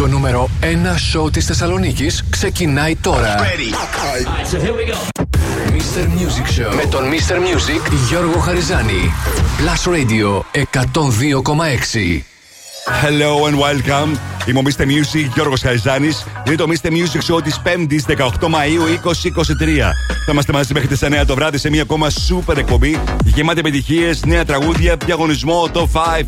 Το νούμερο 1 show της Θεσσαλονίκης ξεκινάει τώρα. So here we go. Mr. Music Show με τον Mr. Music Γιώργο Χαριζάνη. Plus Radio 102,6. Hello and welcome. Είμαι ο Mr. Music, Γιώργος Χαριζάνης. Είναι το Mr. Music Show της 5ης 18 Μαΐου 2023. Θα είμαστε μαζί μέχρι τις 9 το βράδυ σε μια ακόμα super εκπομπή γεμάτη επιτυχίες, νέα τραγούδια, διαγωνισμό, top 5,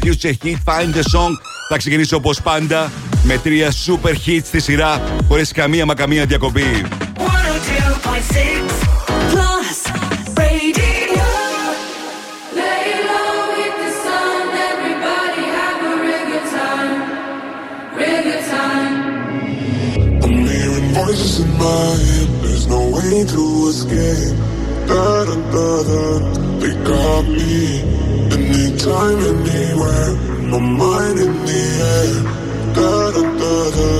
future hit, find the song. Θα ξεκινήσω όπως πάντα με 3 super hits στη σειρά, χωρίς καμία μα καμία διακοπή. 102.6 Plus Radio. Voices in my head, there's no way to escape. Da da da da, they got me. Anytime, anywhere, my mind in the air. Da da da da,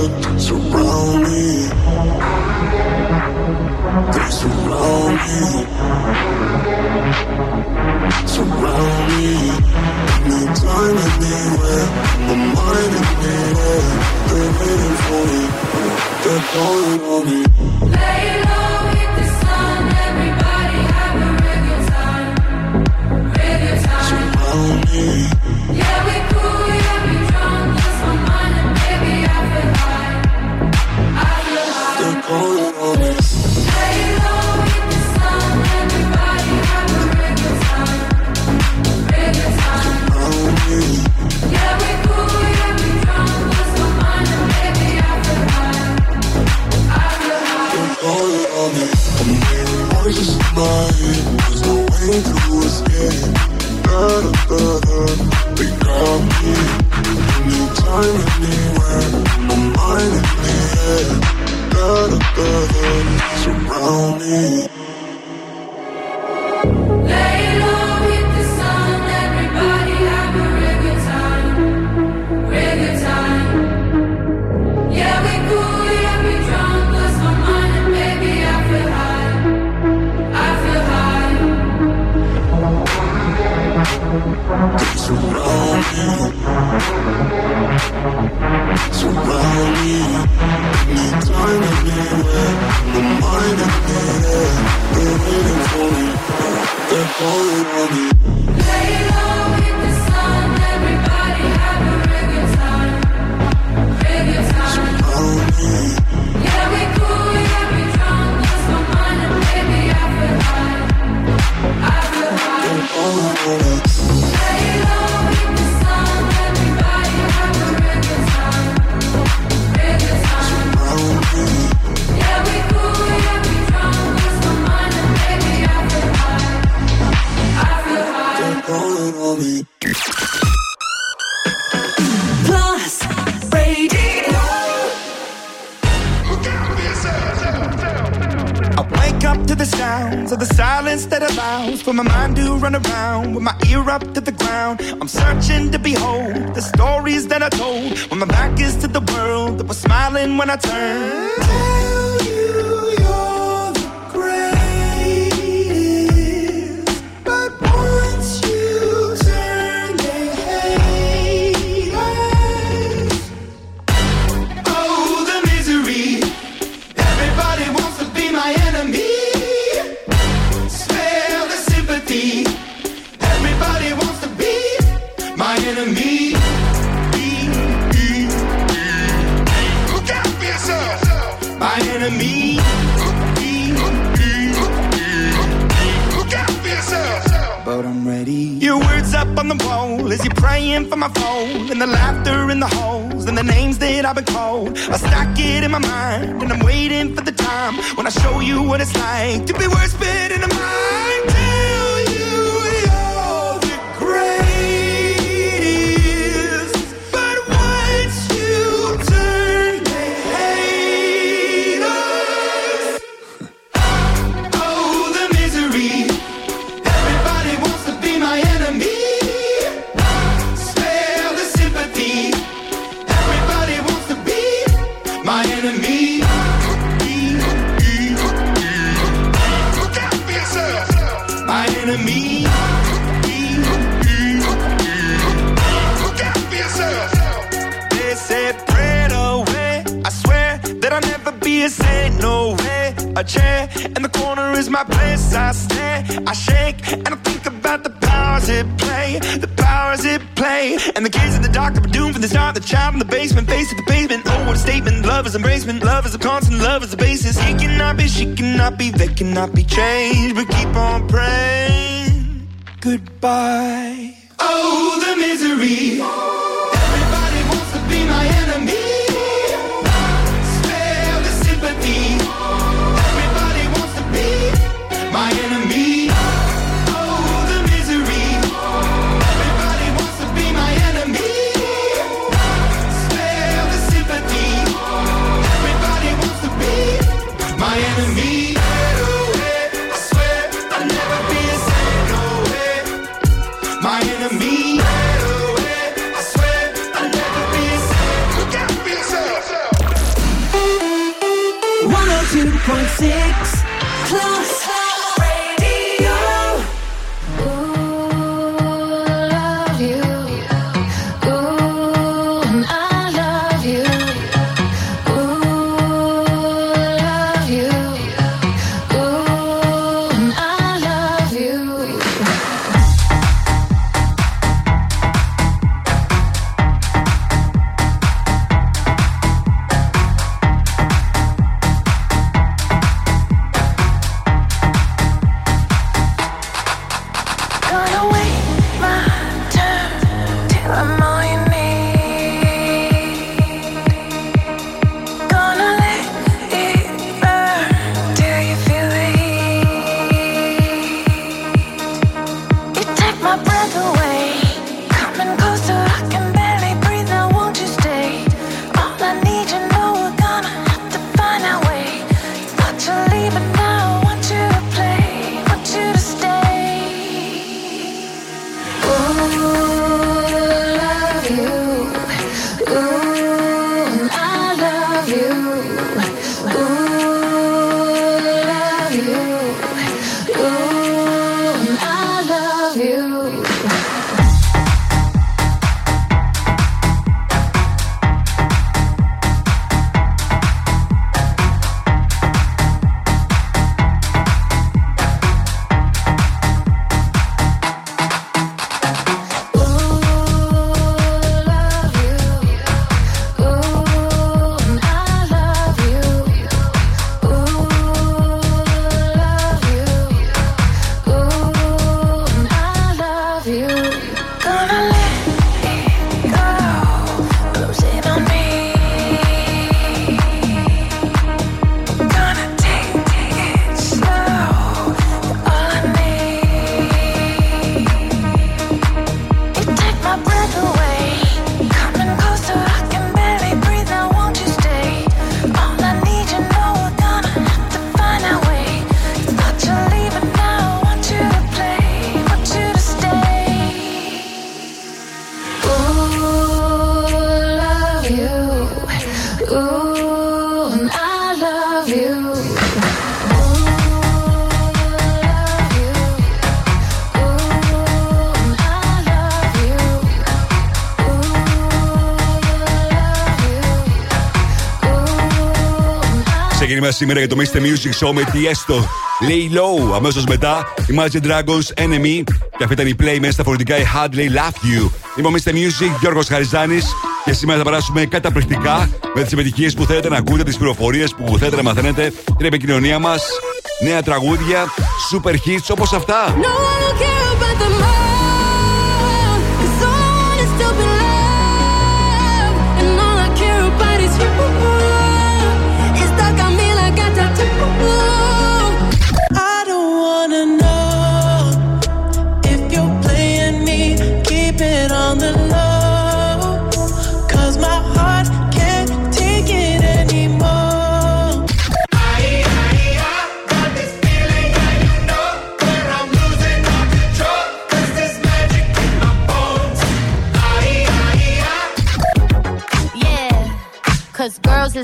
surround me. They surround me. Surround me. Anytime, anywhere, my mind in the air. They're waiting for me. They're calling on me. Lay low with the sun. Everybody have a real good time. Real good time. Surround me. Yeah, we cool, yeah, we drunk. Lost my mind and baby, I feel high. I feel high. They're calling on me. Lay low with the sun. Everybody have a real good time. Real good time. Surround me. Yeah, we cool, yeah, we drunk. Lost my mind and baby, I feel high. Calling on me. I'm hearing voices in my head. There's no way to escape. Da da da da. They got me. Anytime, anywhere. My mind in the air. Da da da da. Surround me. Lay low with the sun. Everybody have a real good time. Real good time. Yeah, we cool. Yeah, we drunk. Lost my mind. They surround me. Surround me. Anytime, anywhere. My mind in the air. They're waiting for me. They're calling on me. Lay low with the sun. Everybody have a real good time. Real good time. Surround me. Yeah, we cool. Yeah, we drunk. Lost my mind and baby, I feel high. I feel high. They're calling on me. For my mind to run around, with my ear up to the ground. I'm searching to behold the stories that I told. When my back is to the world, that was smiling when I turned. Tell you you're the greatest, but once you turn, they hate us. Oh, the misery. Everybody wants to be my enemy. Everybody wants to be my enemy. Look out for yourself. My enemy. Look out for yourself. But I'm ready. Your words up on the wall as you're praying for my phone. And the laughter in the holes and the names that I've been called. I stack it in my mind and I'm waiting for the time when I show you what it's like to be worse fit in the mind. my chair, and the corner is my place. I stare, I shake, and I think about the powers at play, the powers at play. And the kids in the doctor were doomed from the start. The child in the basement, face to the pavement. Oh, what a statement! Love is embracement, love is a constant, love is the basis. He cannot be, she cannot be, they cannot be changed. But keep on praying. Goodbye. Oh, the misery. Everybody wants to be my enemy. Spare the sympathy. Everybody wants to be my enemy. Oh, the misery. Everybody wants to be my enemy. Spare the sympathy. Everybody wants to be my enemy. Six plus radio. Ooh, love you. Ooh, and I love you. Ooh, love you. Ooh, and I love you. Gonna wait my turn till I'm all you need. Gonna let it burn till you feel the heat. You take my breath away, coming closer, I can barely breathe. Now won't you stay? All I need, you know we're gonna have to find our way. Thought you leave, but now I want you to play, want you to stay. Σήμερα για το Mr. Music Show με Tiesto, Lay Low. Αμέσως μετά Imagine Dragons, Enemy. Και αυτή ήταν η play μέσα στα φορητικά, η Hardly Love You. Είμαι ο Mr. Music, Γιώργος Χαριζάνης. Και σήμερα θα περάσουμε καταπληκτικά με τις επιτυχίες που θέλετε να ακούτε, τις πληροφορίες που θέλετε να μαθαίνετε, την επικοινωνία μας, νέα τραγούδια, super hits όπως αυτά.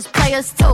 Is players too.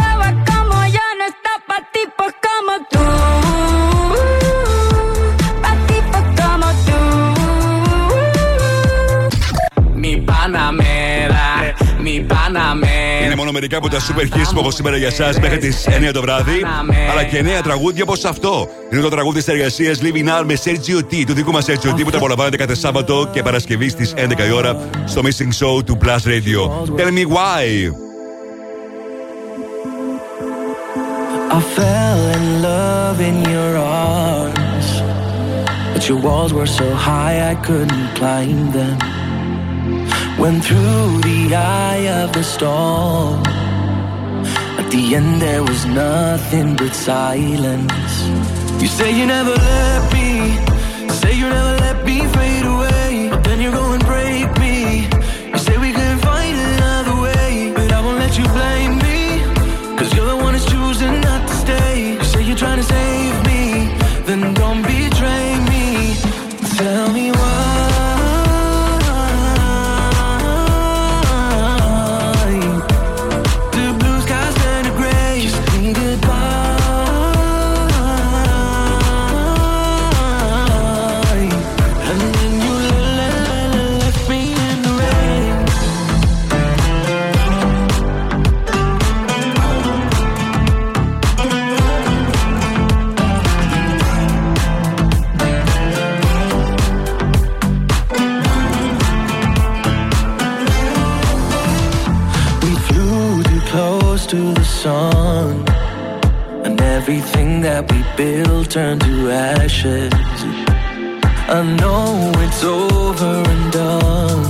loba como yo no está pa' tipos como tú. Pa' tipos como tú. μόνο μερικά από τα super hits που έχω σήμερα για εσάς μέχρι τις 9 το βράδυ, αλλά και νέα τραγούδια όπως αυτό. Είναι το τραγούδι της εργασίας Living Out με Sergio T, του δικού μας Sergio T, που τα απολαμβάνετε κάθε Σάββατο και Παρασκευή στις 11 η ώρα στο Missing Show του Plus Radio. Tell me why. I fell in love in your arms, but your walls were so high I couldn't climb them. Went through the eye of the storm. At the end there was nothing but silence. You say you never let me, you say you never let me fade away, but then you go and break me. You say we couldn't find another way, but I won't let you blame me, 'cause you're the one who's choosing not to stay. You say you're trying to save me, then don't betray me. Tell me why. And everything that we build turned to ashes. I know it's over and done,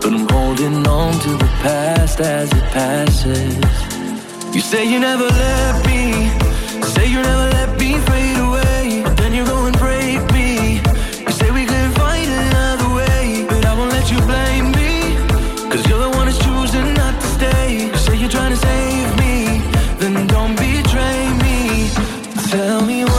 but I'm holding on to the past as it passes. You say you never let me, you say you never let me fade away, but then you go and break me. You say we couldn't find another way, but I won't let you blame me, 'cause you're the one who's choosing not to stay. You say you're trying to save me, then don't betray me. Tell me why.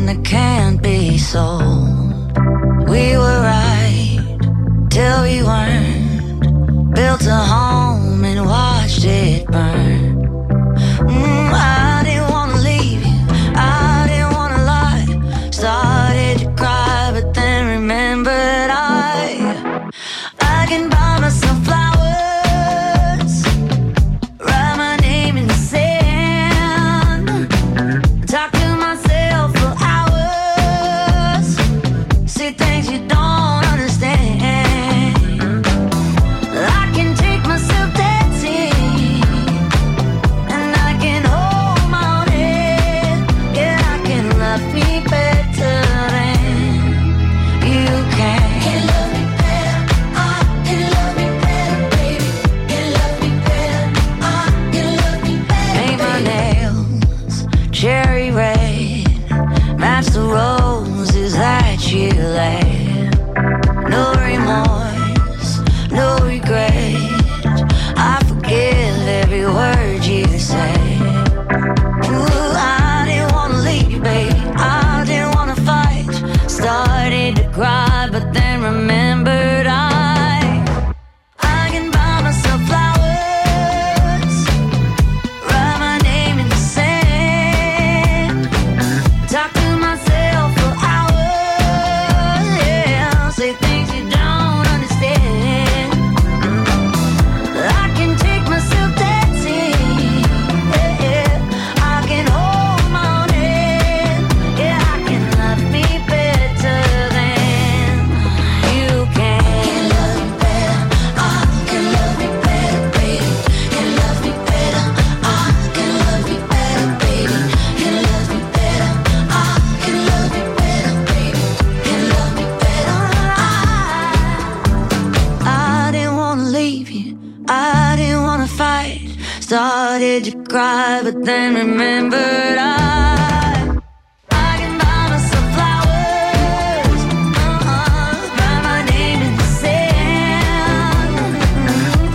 that can't be sold. We were right till we weren't, built a home and watched it burn. I didn't wanna leave you, I didn't wanna lie, started to cry but then remembered I can buy myself flowers. Hello. started to cry, but then remembered I can buy myself flowers, buy my name in the sand,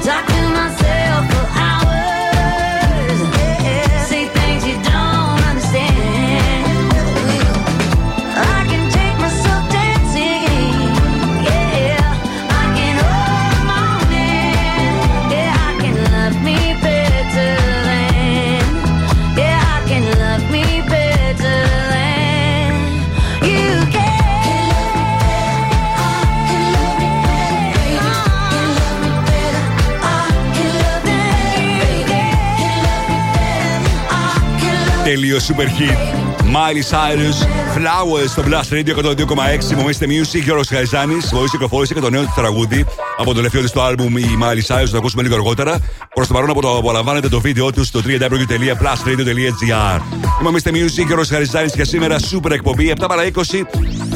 talk to myself for hours, yeah. Say things you don't understand. I can take myself dancing, yeah. I can hold my hand, yeah. I can love me better than, yeah. I can love me better than you can. I can love me better. I can love me better. I can love me better. Τέλειο super hit. Miley Cyrus, Flowers στο Plus Radio 102,6. Μου Mr. Music, Γιώργος Χαριζάνης. Μόλις κυκλοφόρησε και το νέο της τραγούδι από το τελευταίο της το άλμπουμ η Miley Cyrus. Θα το ακούσουμε λίγο αργότερα. Προς το παρόν απολαμβάνετε το βίντεο του στο www.plusradio.gr. Είμαι Mr. Music, Γιώργος Χαριζάνης και σήμερα super εκπομπή 7 παρα 20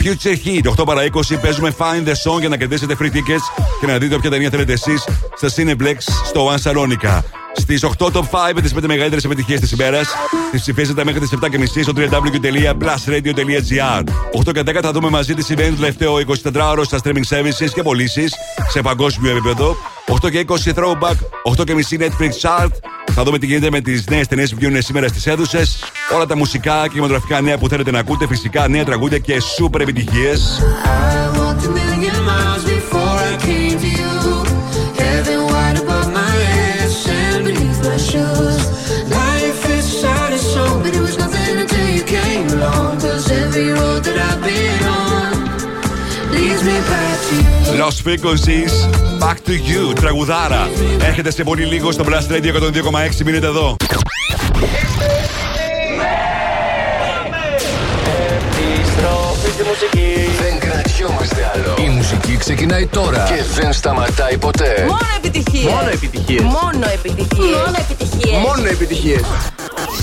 Future Hit. 8 παρα 20 παίζουμε Find the Song για να κερδίσετε free tickets και να δείτε όποια ταινία θέλετε εσείς στα Cineplex στο One Salonica. Στις 8 top 5 με τις 5 μεγαλύτερες επιτυχίες της ημέρας. Τις ψηφίσετε μέχρι τις 7.30 στο www.plusradio.gr. 8 και 10 θα δούμε μαζί τι συμβαίνει το τελευταίο 24ωρο στα streaming services και πωλήσει σε παγκόσμιο επίπεδο. 8 και 20 throwback, 8 και μισή Netflix chart. Θα δούμε τι γίνεται με τις νέες ταινίες που βγαίνουν σήμερα στις αίθουσες. Όλα τα μουσικά και κινηματογραφικά νέα που θέλετε να ακούτε. Φυσικά νέα τραγούδια και super επιτυχίες. Life is sad and so, but it was nothing until you came along. 'Cause every road that I've been on leads me back to you. Lost Frequencies, Back to You, τραγουδάρα. Έρχεται σε πολύ λίγο στο Blast Radio 102,6. Μείνετε εδώ. Επιστροφή στη μουσική. Δεν κρατιόμαστε άλλο. Η μουσική ξεκινάει τώρα και δεν σταματάει ποτέ. Μόνο επιτυχίες.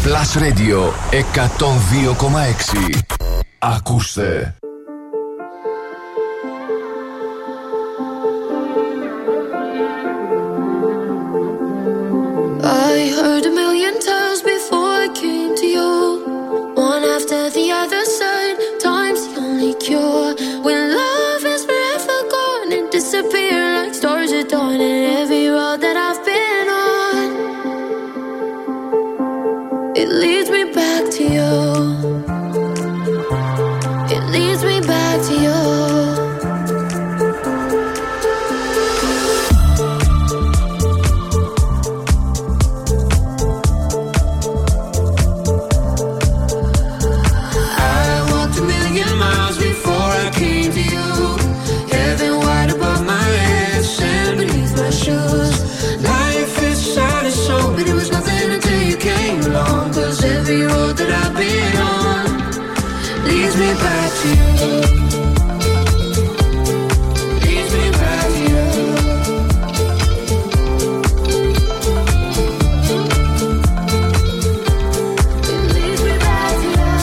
Plus Radio 102,6. Ακούστε. I heard a million times before I came to you. One after the other said time's the only cure. When love is forever gone and disappear like stars at dawn and every road that I've been on, it leads me back to you. It leads me back to you. Every road that I've been on leads me back to you. Leads me back to you. It leads me back to you.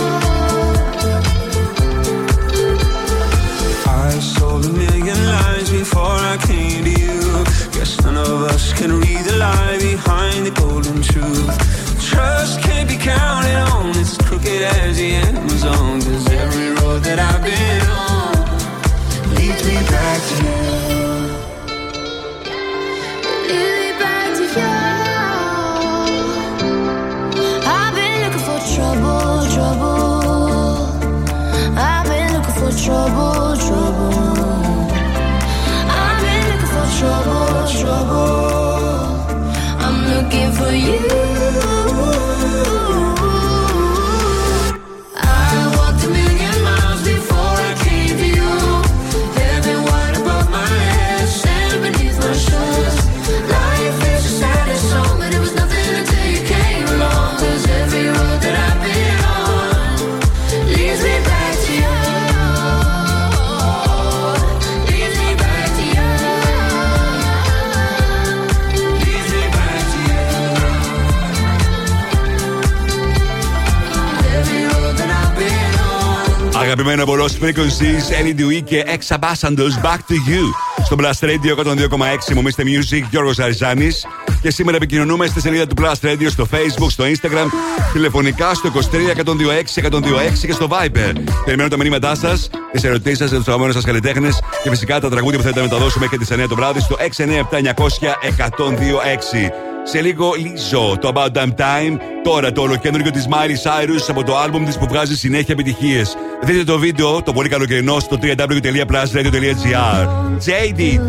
I sold a million lies before I came to you. Guess none of us can read the lie behind the golden truth. Trust can't be counted on, it's crooked as the end was on. 'Cause every road that I've been on leads me back to you. Leads me back to you. I've been looking for trouble. I've been looking for trouble. I've been looking for trouble. I'm looking for you. Αγαπημένο από Lost Frequencies, Ellie Dewey και Ex Ambassadors, Back to You. στο Plus Radio 102,6 μου Mr. Music, Γιώργος Χαριζάνης. Και σήμερα επικοινωνούμε στη σελίδα του Plus Radio, στο Facebook, στο Instagram, τηλεφωνικά στο 23 126 126 και στο Viber. Περιμένω τα μηνύματά σας, τις ερωτήσεις σας, τους αγαπημένους σας καλλιτέχνες και φυσικά τα τραγούδια που θέλετε να μεταδώσουμε μέχρι τις 9 το βράδυ στο 697 900 1026. Σε λίγο Λίζο, το About Damn Time. Τώρα το ολοκέντρο της Miley Cyrus από το άλμπουμ της που βγάζει συνέχεια επιτυχίες. Δείτε το βίντεο, το πολύ καλοκαιρινό, στο www.plusradio.gr. JD.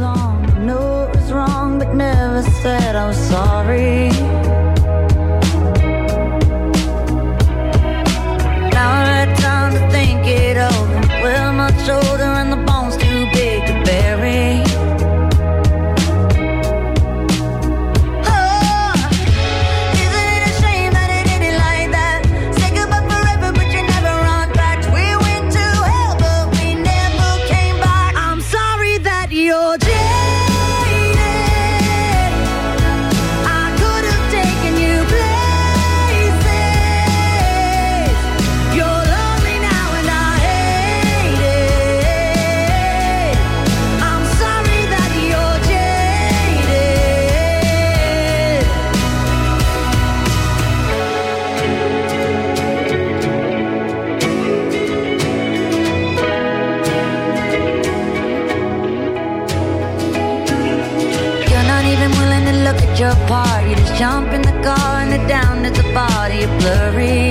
Your part, you just jump in the car and they're down at the bar, you're blurry.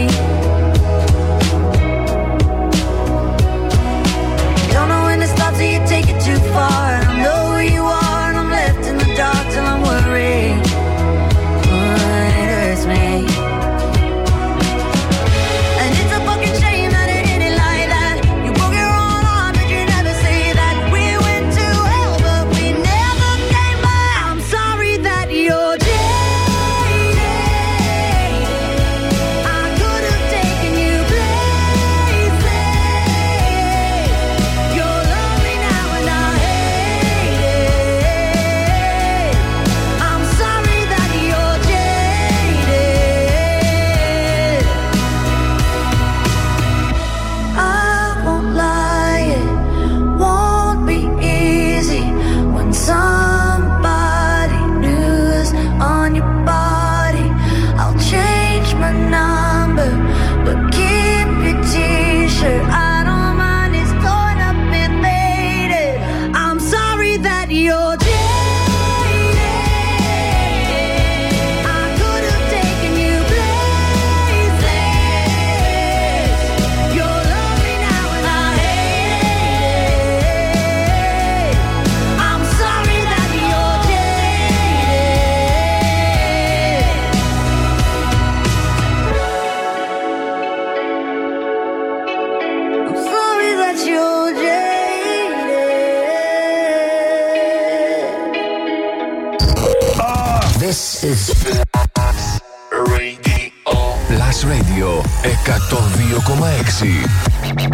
Don't know when to stop till you take it too far. I don't know where you are and I'm left in the dark till I'm worried. Oh, it hurts me.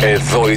Εδώ η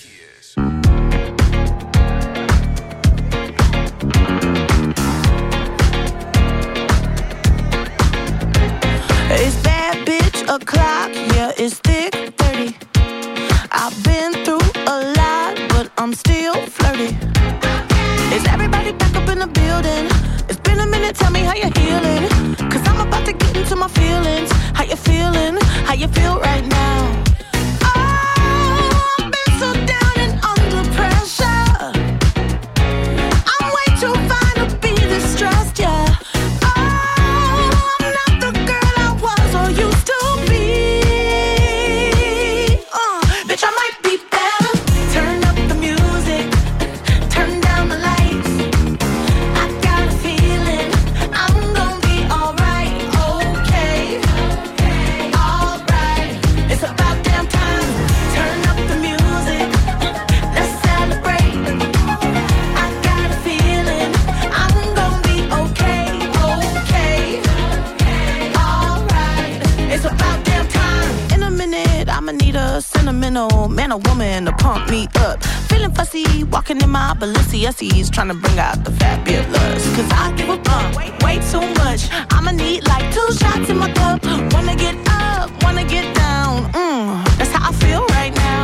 Trying to bring out the fabulous. Cause I give a fuck, way too much. I'ma need like 2 shots in my cup. Wanna get up, wanna get down. That's how I feel right now.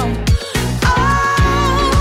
Oh,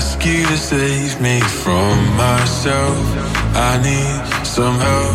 ask you to save me from myself. I need some help.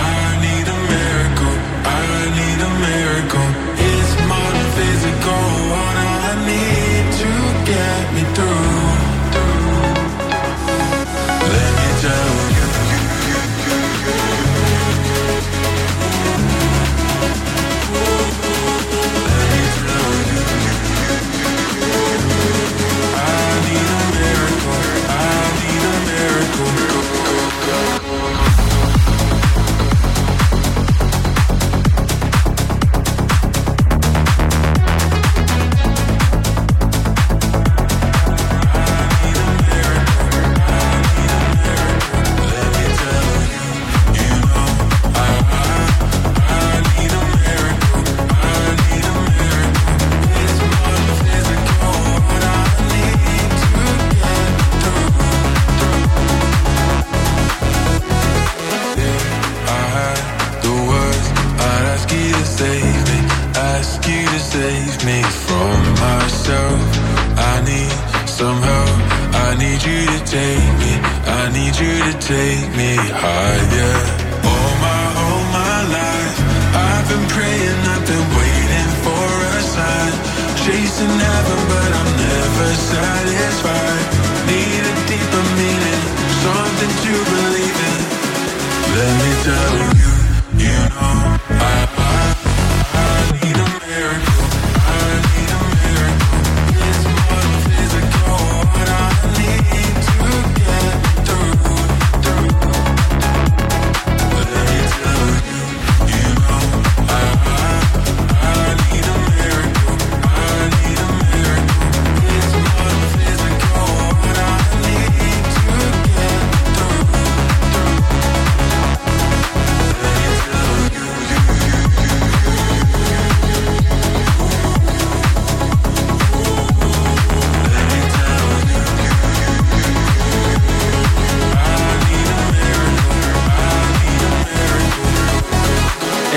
I need a miracle, I need a miracle. It's more than physical, what I need to get me through. Let me tell you, let me tell you, I need a miracle, I need a miracle. Go.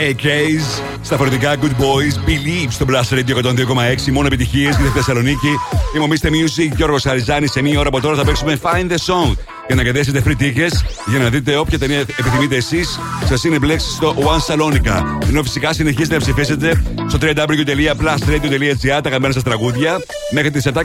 AKs, στα φορητικά Good Boys, Believe στο Plus Radio 102,6. Μόνο επιτυχίες για τη Θεσσαλονίκη. Είμαι ο Mr. Music, Γιώργος Χαριζάνης. Σε μία ώρα από τώρα θα παίξουμε Find the Song για να κερδίσετε free tickets για να δείτε όποια ταινία επιθυμείτε εσείς στα Cineplex στο One Salonica. Ενώ φυσικά συνεχίζετε να ψηφίσετε στο www.plusradio.gr τα αγαπημένα σας τραγούδια. Μέχρι τις 7.30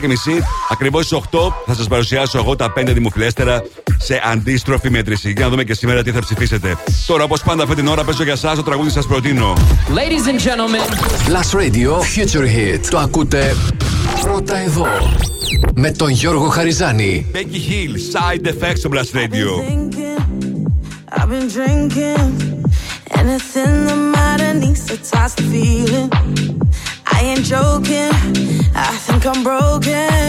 ακριβώς στις 8 θα σας παρουσιάσω εγώ τα 5 δημοφιλέστερα σε αντίστροφη μέτρηση. Για να δούμε και σήμερα τι θα ψηφίσετε. Τώρα, όπως πάντα, αυτή την ώρα παίζω για εσάς το τραγούδι σας προτείνω. Ladies and gentlemen, Plus Radio Future Hit. Το ακούτε πρώτα εδώ. Με τον Γιώργο Χαριζάνη. Becky Hill, Side Effects στο Plus Radio. I've been drinking, anything that matter needs to toss the feeling. I ain't joking, I think I'm broken.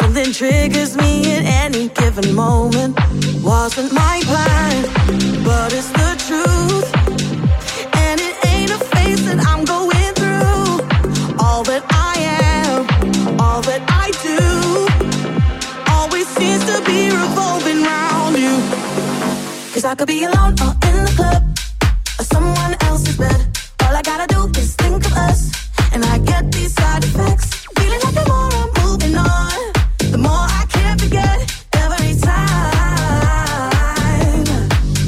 Something triggers me at any given moment. Wasn't my plan, but it's the truth. And it ain't a phase that I'm going through. All that I am, all that I do, always seems to be revolving round you. Cause I could be alone or in the club, or someone else's bed. All I gotta do is think of us, and I get these side effects. Feeling like the more I'm moving on, the more I can't forget every time.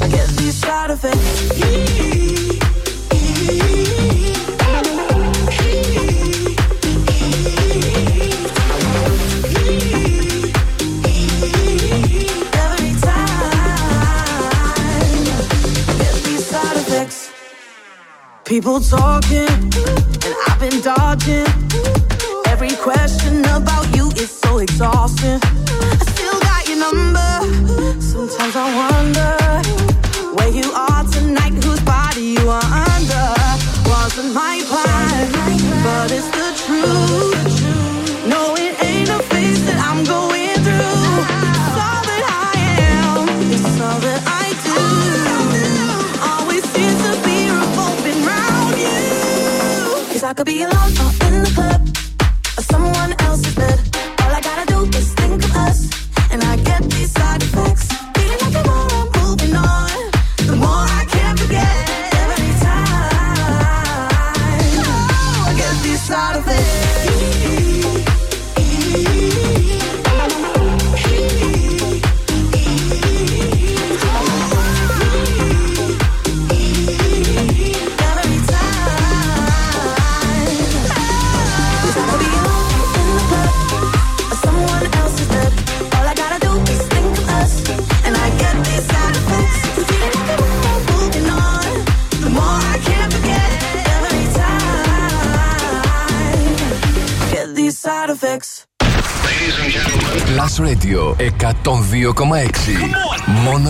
I get these side effects. Every time I get these side effects. People talking, and I've been dodging. Every question about you is so exhausting. I still got your number. Sometimes I wonder where you are tonight, whose body you are under. Wasn't my plan, but it's the truth. No, it ain't a phase that I'm going through. It's all that I am, it's all that I do. Always seems to be I could be alone or in the club or someone else's bed. All I gotta do is think of us, and I get these side effects. Feeling like the more I'm moving on, the more I can't forget every time. Oh, I get these side effects. Plus Radio 102,6. Μόνο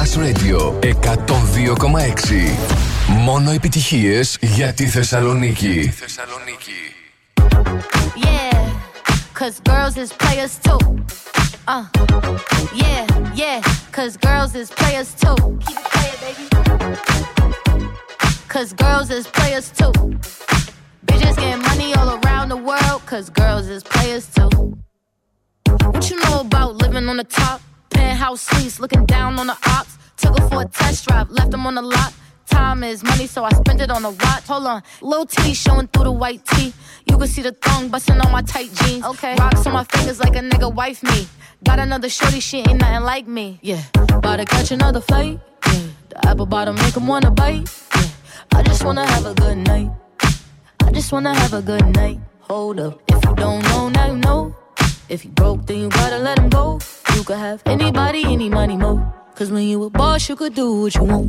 Plus Radio 102,6. Μόνο επιτυχίες για τη Θεσσαλονίκη. Yeah, 'cause girls is players too. Yeah, yeah, 'cause girls is players too. Keep it playing, baby. 'Cause girls is players too. Bitches getting money all around the world. 'Cause girls is players too. What you know about living on the top? Penthouse suites, looking down on the ops. Took her for a test drive, left them on the lot. Time is money, so I spend it on a watch. Hold on, little T showing through the white tee. You can see the thong busting on my tight jeans. Okay, rocks on my fingers like a nigga wife me. Got another shorty, she ain't nothing like me. Yeah, about to catch another flight. Yeah, the apple bottom make 'em wanna bite. Yeah, I just wanna have a good night. I just wanna have a good night. Hold up, if you don't know, now you know. If you broke, then you gotta let 'em go. You could have anybody, any money, mo. 'Cause when you a boss, you could do what you want.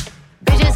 Bitches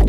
I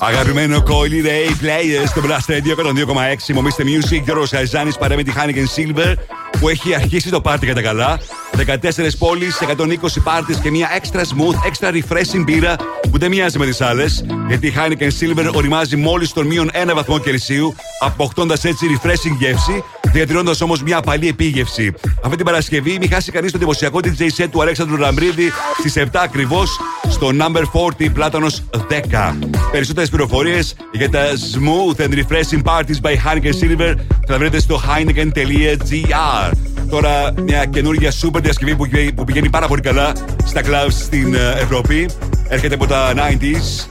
Αγαπημένο Coily Ray Players στο Blast Radio 102,6. Μομίστε Music, Γιώργος Χαριζάνης παρέα με τη Heineken Silver που έχει αρχίσει το πάρτι για τα καλά. 14 πόλεις, 120 πάρτις και μια extra smooth, extra refreshing μπύρα που δεν μοιάζει με τις άλλες. Γιατί η Heineken Silver οριμάζει μόλις τον μείον 1 βαθμό Κελσίου, αποκτώντας έτσι refreshing γεύση, διατηρώντας όμως μια απαλή επίγευση. Αυτή την Παρασκευή μην χάσει κανείς το εντυπωσιακό DJ set του Αλέξανδρου Λαμπρίδη στις 7 ακριβώς στο Number 40 Πλάτανος 10. Περισσότερες πληροφορίες για τα smooth and refreshing parties by Heineken Silver θα βρείτε στο heineken.gr. Τώρα μια καινούργια super διασκευή που πηγαίνει πάρα πολύ καλά στα clubs στην Ευρώπη. Έρχεται από τα 90s.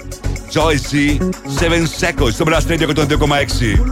Joyce G, 7 Seconds στο Blast Radio 102,6.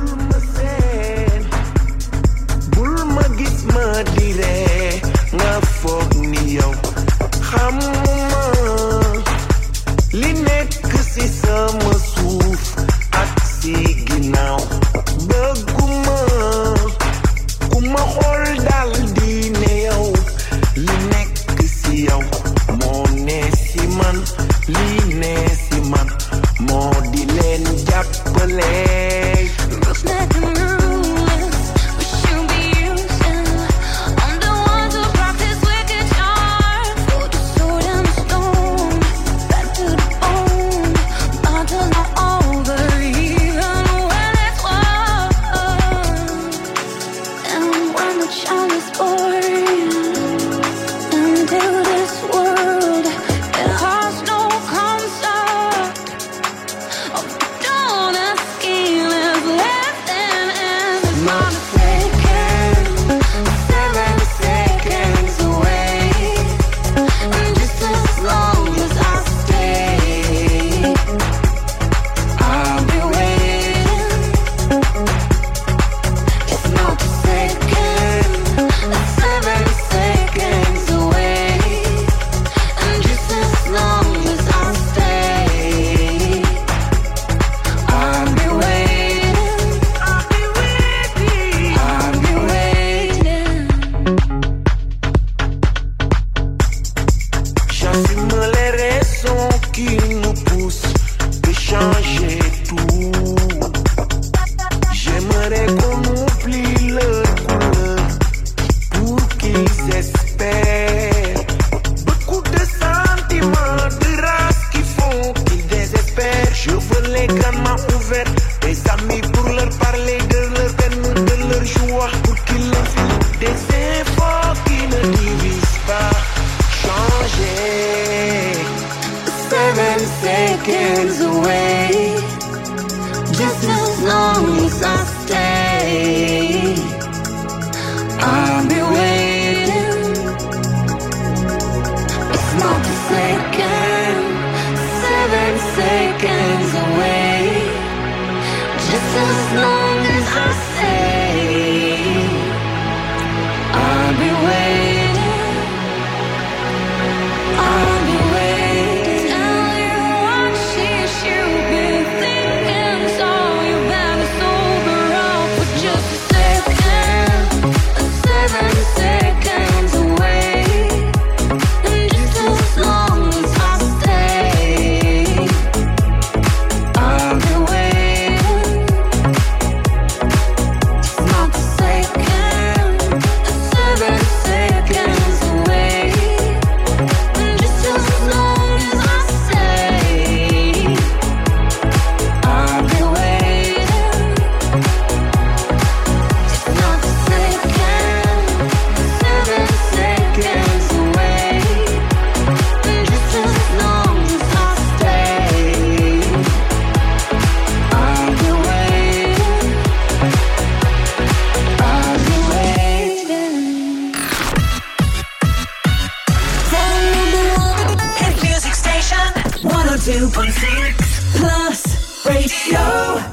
Say 102.6 Plus Radio.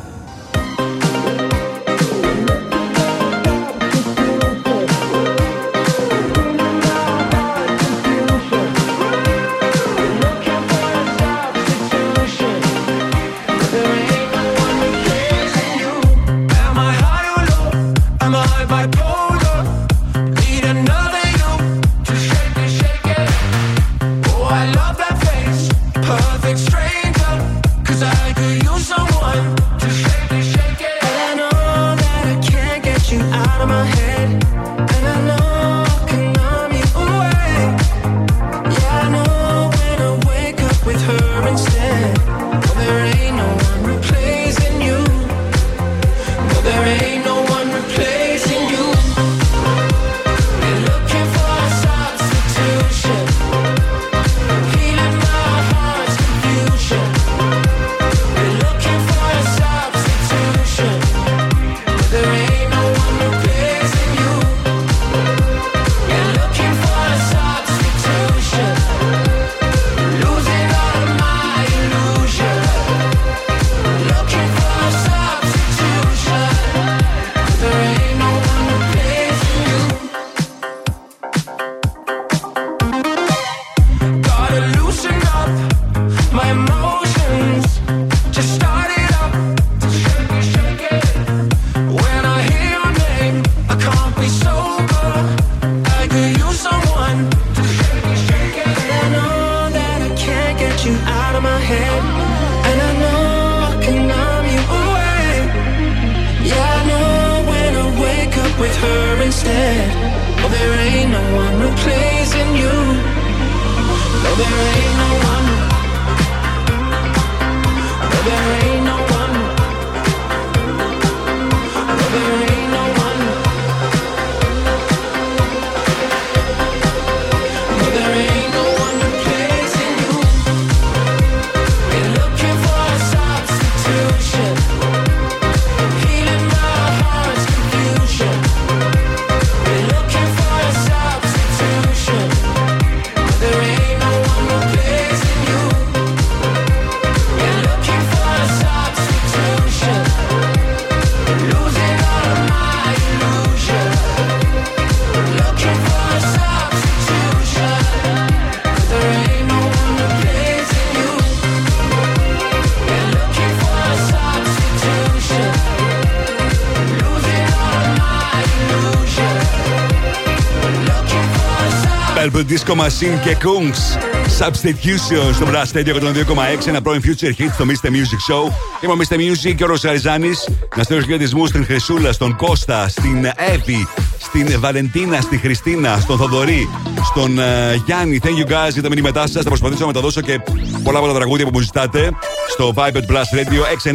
Disco Machine και Kungs Substitution στο Plus Radio 102,6. Ένα πρώην future hit στο Mr. Music Show. Είμαι ο Mr. Music, Γιώργος Χαριζάνης. Να στέλνω χαιρετισμούς στην Χρυσούλα, στον Κώστα, στην Εύη, στην Βαλεντίνα, στη Χριστίνα, στον Θοδωρή, στον Γιάννη. Thank you guys για τα μηνύματά σας. Θα προσπαθήσω να μεταδώσω και πολλά από τα τραγούδια που μου ζητάτε στο Viber Plus Radio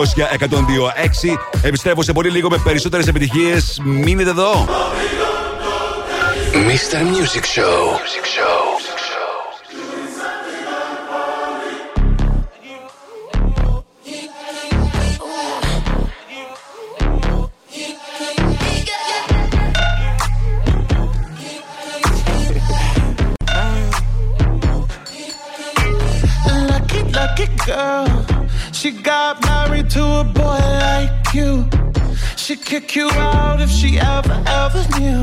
697-900-1026. Επιστρέφω σε πολύ λίγο με περισσότερες επιτυχίες. Μείνετε εδώ. Mr. Music Show. Music Show. Lucky, lucky girl. She got married to a boy like you. She'd kick you out if she ever, ever knew.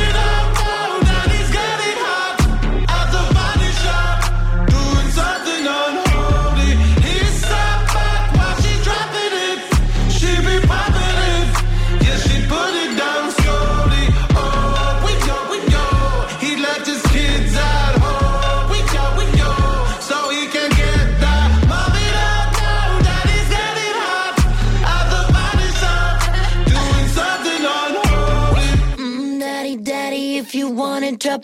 drop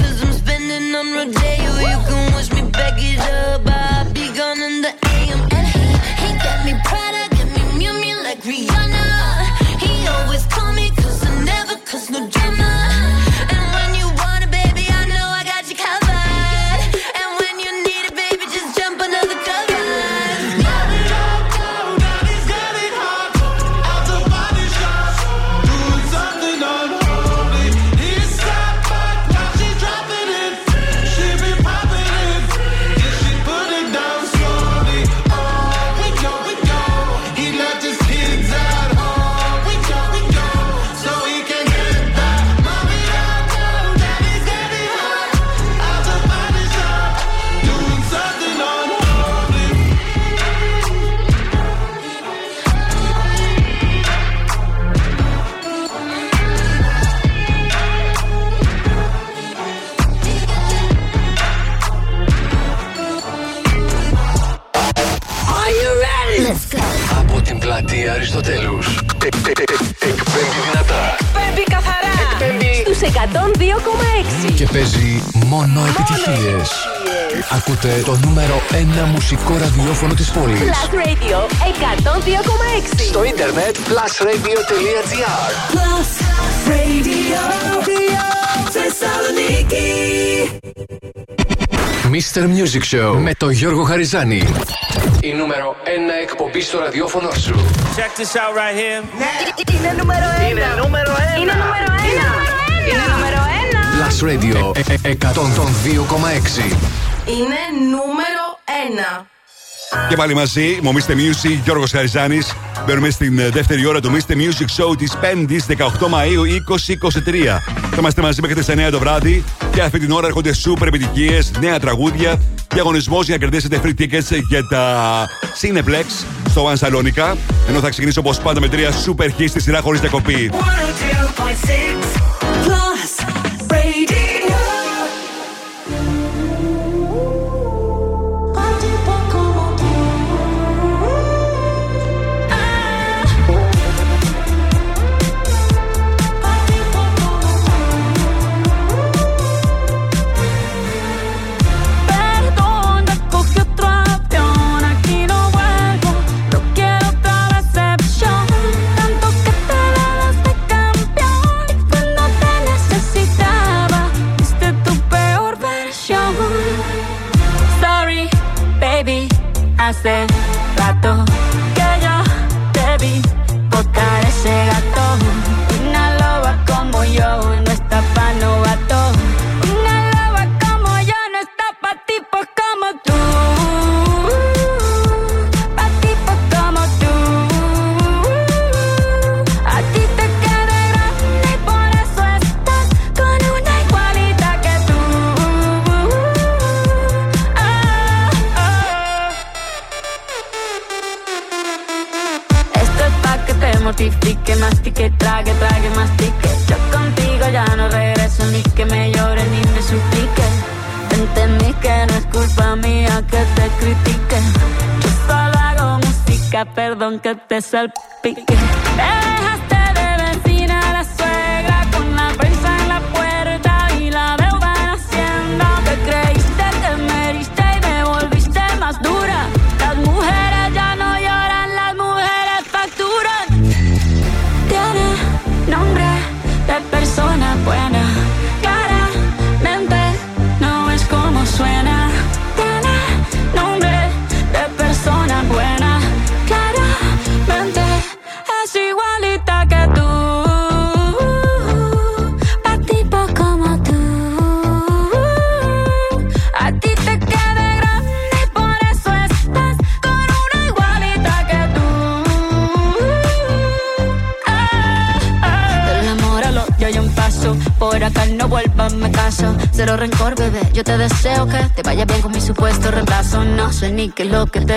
cause I'm spending on Rodeo. You can wish me back it up, I'll be gone in the AM. And he got me Prada, got me Miu Miu. Εκπέμπει Αριστοτέλους. Εκπέμπει δυνατά. Εκπέμπει καθαρά. Εκπέμπει στους 102,6. Και παίζει μόνο επιτυχίες. Ακούτε το νούμερο 1 μουσικό ραδιόφωνο της πόλης. Plus Radio 102,6. Στο ίντερνετ plusradio.gr. Plus Radio Θεσσαλονίκη. Mr. Music Show με το Γιώργο Χαριζάνη. Η νούμερο 1 εκπομπή στο ραδιόφωνο σου. Check this out right here. Είναι νούμερο 1. Είναι νούμερο 1. Είναι νούμερο 1. Plus Radio 102,6. Είναι νούμερο 1. Και πάλι μαζί, μου Mr. Music, Γιώργος Χαριζάνης. Μπαίνουμε στην δεύτερη ώρα του Mr. Music Show της 5ης 18 Μαΐου 2023. Θα είμαστε μαζί μέχρι τις 9 το βράδυ και αυτή την ώρα έρχονται σούπερ επιτυχίες, νέα τραγούδια, διαγωνισμός για να κερδίσετε free tickets για τα Cineplex στο One Σαλονικά. Ενώ θα ξεκινήσω όπως πάντα με 3 super hits στη σειρά χωρίς διακοπή. Hace rato que yo te vi botar ese gato. Una loba como yo no está pa' novato. Una loba como yo no está pa' tipos como tú. Pa' tipos como tú. A ti te queda grande y por eso estás con una igualita que tú. Oh, oh. Mortifique, mastique, trague, trague, mastique. Yo contigo ya no regreso, ni que me llore, ni me suplique. Entendí que no es culpa mía que te critique. Yo solo hago música, perdón que te salpique. Me dejaste de vecina a la suegra con la prensa en la puerta y la deuda en Hacienda. Te creíste, te meriste y me volviste más dura. Las mujeres ya no lloran, las mujeres facturan. Nombre de persona buena, cara, mente, no es como suena. Tiene nombre de persona buena, cara, mente, es igualita que tú. Pa' tipos como tú. A ti te queda grande y por eso estás con una igualita que tú. Yo hay un paso, por acá no vuelvas, me caso. Cero rencor, bebé, yo te deseo que te vaya bien con mi supuesto reemplazo. No sé ni qué es lo que te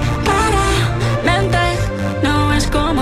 claramente no es como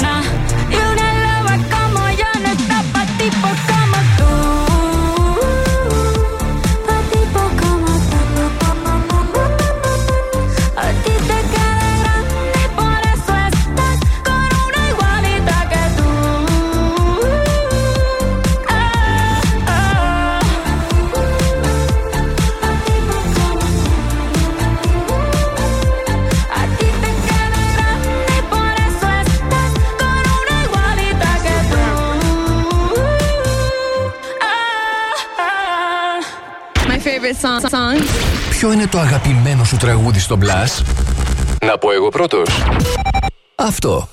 Y una loba como yo no está pa' tipo como tú. Ποιο είναι το αγαπημένο σου τραγούδι στο Blast? Να πω εγώ πρώτος. Αυτό.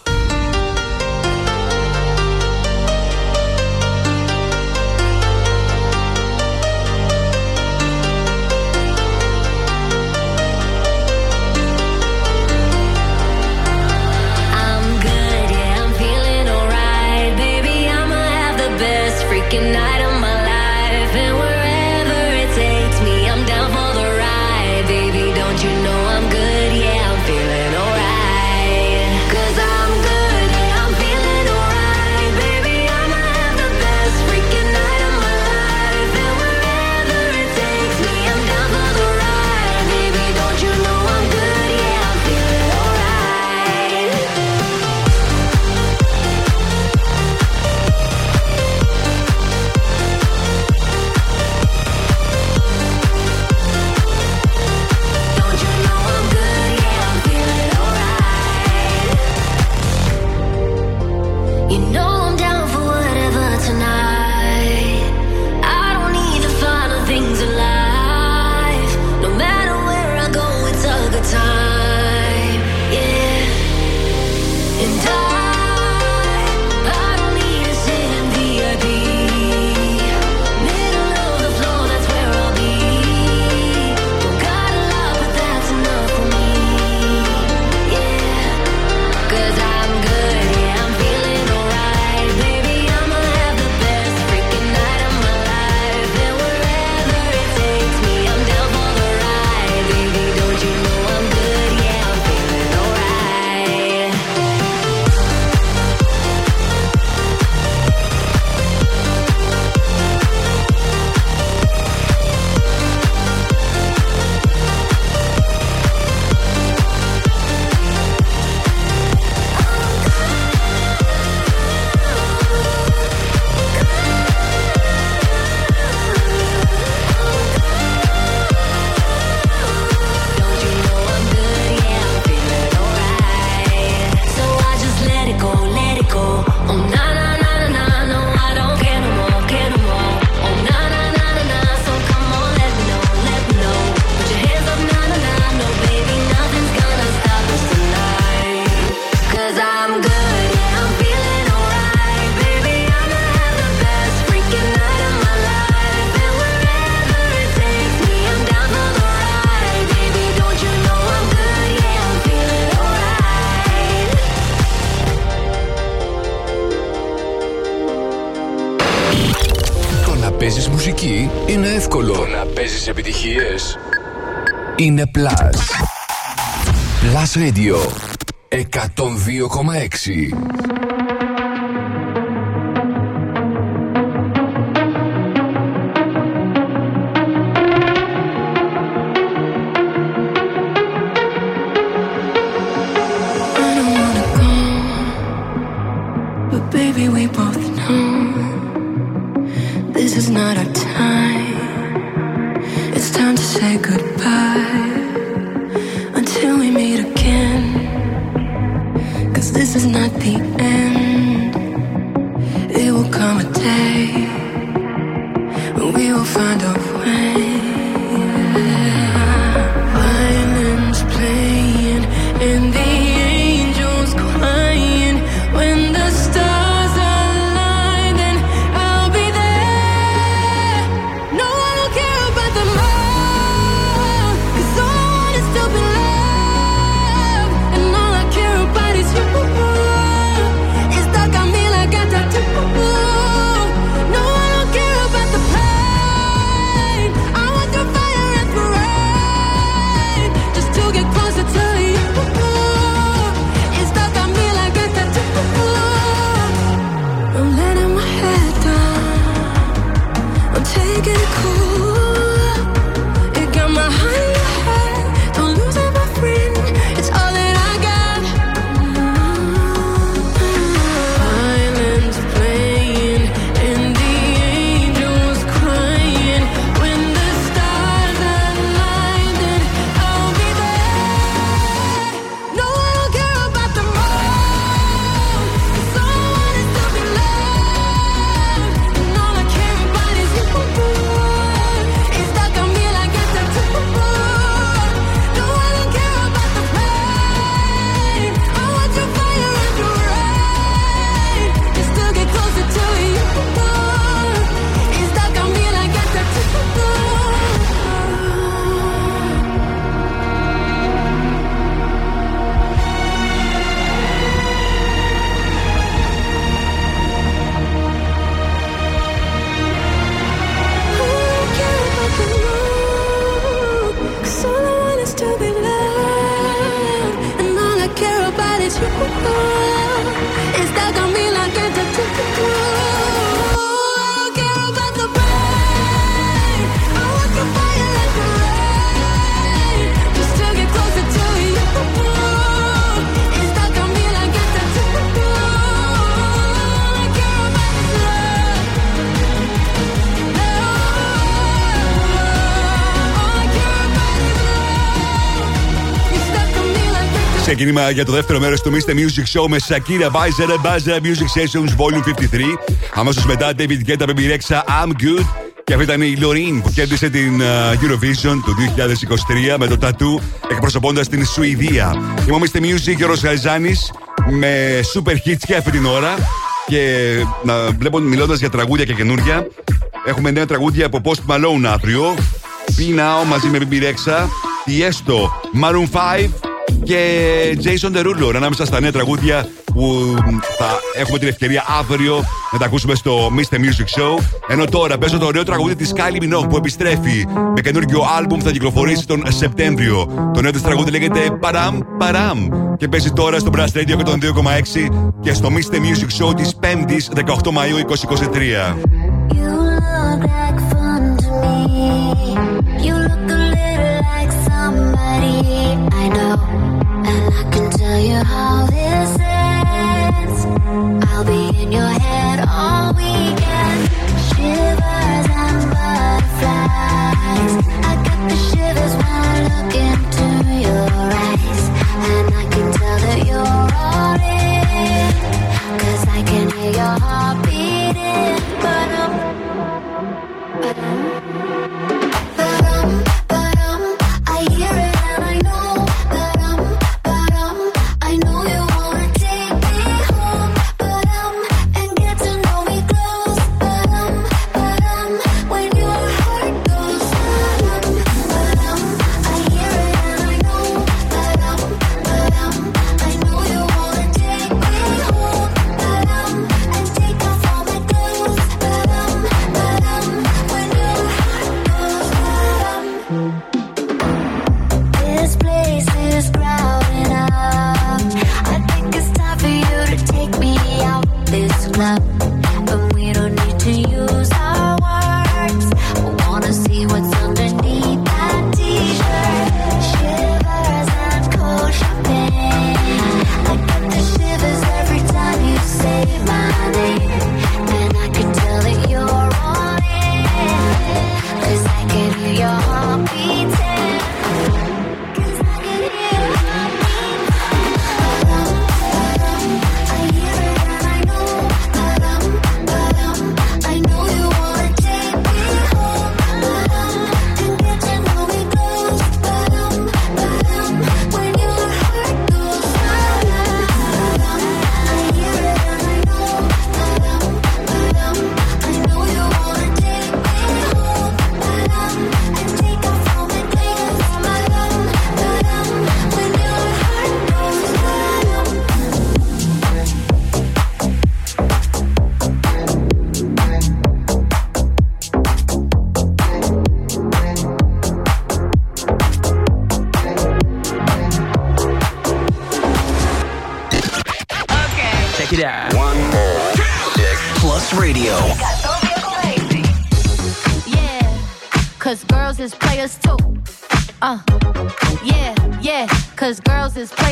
Το να παίζεις επιτυχίες είναι Plus. Plus Radio 102,6. Ξεκίνημα για το δεύτερο μέρος του Mr. Music Show με Shakira, Bizarrap, Music Sessions Volume 53. Αμέσως μετά David Guetta, Bebe Rexha, I'm Good. Και αυτή ήταν η Lorine που κέρδισε την Eurovision του 2023 με το Tattoo, εκπροσωπώντας την Σουηδία. Είμαστε Music, Γιώργος Χαριζάνης, με super hits και αυτή την ώρα. Και να βλέπω, μιλώντας για τραγούδια και καινούρια, έχουμε νέα τραγούδια από Post Malone αύριο. Be Now μαζί με Bebe Rexha, Tiesto, Maroon 5 και Jason Derulo, ανάμεσα στα νέα τραγούδια που θα έχουμε την ευκαιρία αύριο να τα ακούσουμε στο Mr. Music Show. Ενώ τώρα παίζω το ωραίο τραγούδι της Kylie Minogue που επιστρέφει με καινούργιο άλμπουμ, θα κυκλοφορήσει τον Σεπτέμβριο. Το νέο της τραγούδι λέγεται Παραμ Παραμ και παίζει τώρα στο Plus Radio 102,6 και στο Mr. Music Show της 5ης 18 Μαΐου 2023. I know, and I can tell you how this ends. I'll be in your head all weekend. Shivers and butterflies. I got the shivers when I look into your eyes, and I can tell that you're all in, 'cause I can hear your heart beating, but.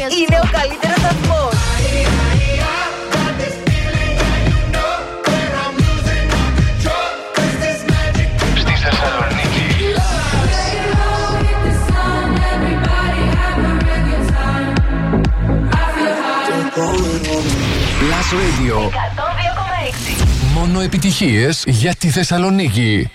Είναι ο καλύτερος αθμός. Στη Θεσσαλονίκη. Plus Radio. 102,6. Μόνο επιτυχίες για τη Θεσσαλονίκη.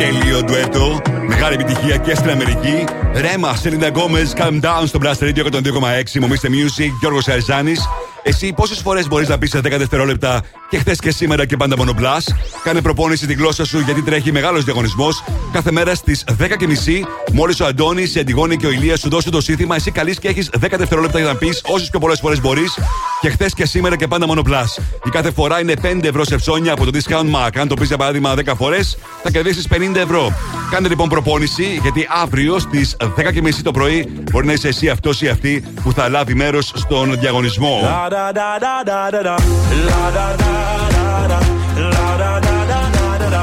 Τελείο ντουέτο, μεγάλη επιτυχία και στην Αμερική. Ρέμα, Selena Gomez, Calm Down στο Plus Radio 102,6. Μου Mr. Music, Γιώργος Χαριζάνης. Εσύ πόσες φορές μπορείς να πεις σε 10 δευτερόλεπτα και χθες και σήμερα και πάντα μόνο Plus? Κάνε προπόνηση τη γλώσσα σου γιατί τρέχει μεγάλος διαγωνισμός. Κάθε μέρα στις 10:30, μόλις ο Αντώνης, η Αντιγόνη και ο Ηλίας σου δώσουν το σύνθημα, εσύ καλείς και έχεις 10 δευτερόλεπτα για να πεις όσες πιο πολλές φορές μπορείς. Και χθες και σήμερα και πάντα μόνο Plus. Η κάθε φορά είναι 5 ευρώ σε ψώνια από το Discount Mark. Αν το πεις για παράδειγμα 10 φορές, θα κερδίσεις 50 ευρώ. Κάνε λοιπόν προπόνηση γιατί αύριο στις 10:30 το πρωί μπορεί να είσαι εσύ αυτός ή αυτή που θα λάβει μέρος στον διαγωνισμό. La da da da da da, la da da da da, la da da da da da,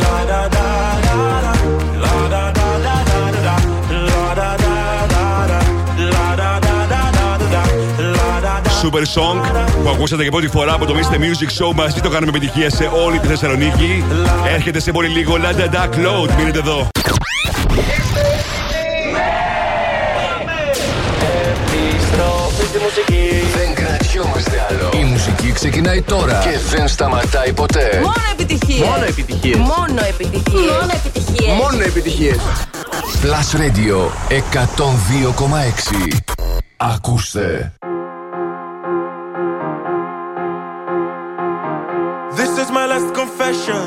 la da da da da, la da da da da da, la da da da da, la da da da da. Super song που ακούσατε για πρώτη φορά από το Mr. Music Show μαζί το κάνουμε επιτυχία σε όλη τη Θεσσαλονίκη. Έρχεται σε πολύ λίγο La da da Cloud. Μείνετε εδώ. Δεν κρατιόμαστε άλλο. Η μουσική ξεκινάει τώρα και δεν σταματάει ποτέ. Μόνο επιτυχίες. Μόνο επιτυχίες. Μόνο επιτυχίες. Μόνο επιτυχίες. Μόνο επιτυχίες. Plus Radio 102,6. Ακούστε. This is my last confession.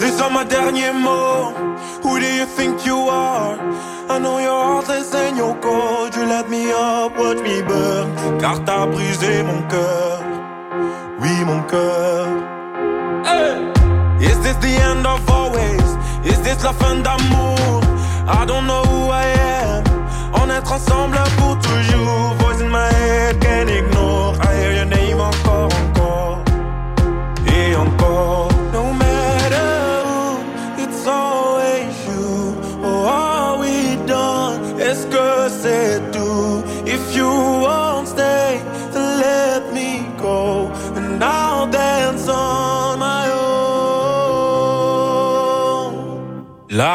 These are my derniers mots. Who do you think you are? I know your heart is in your cold. You light me up, watch me burn. Car t'as brisé mon cœur. Oui, mon cœur. Hey! Is this the end of always? Is this la fin d'amour? I don't know who I am. On est ensemble pour toujours. Voice in my head, can't ignore. I hear your name encore, encore. Et encore. No matter who, it's always you. Oh, are we done? Est-ce que c'est tout? If you won't stay, then let me go. And I'll dance on my own. La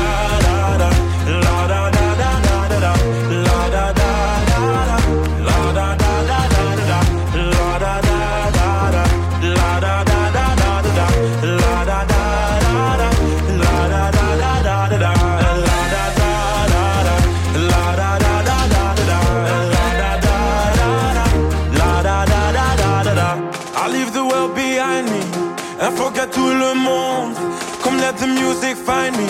Let the music find me.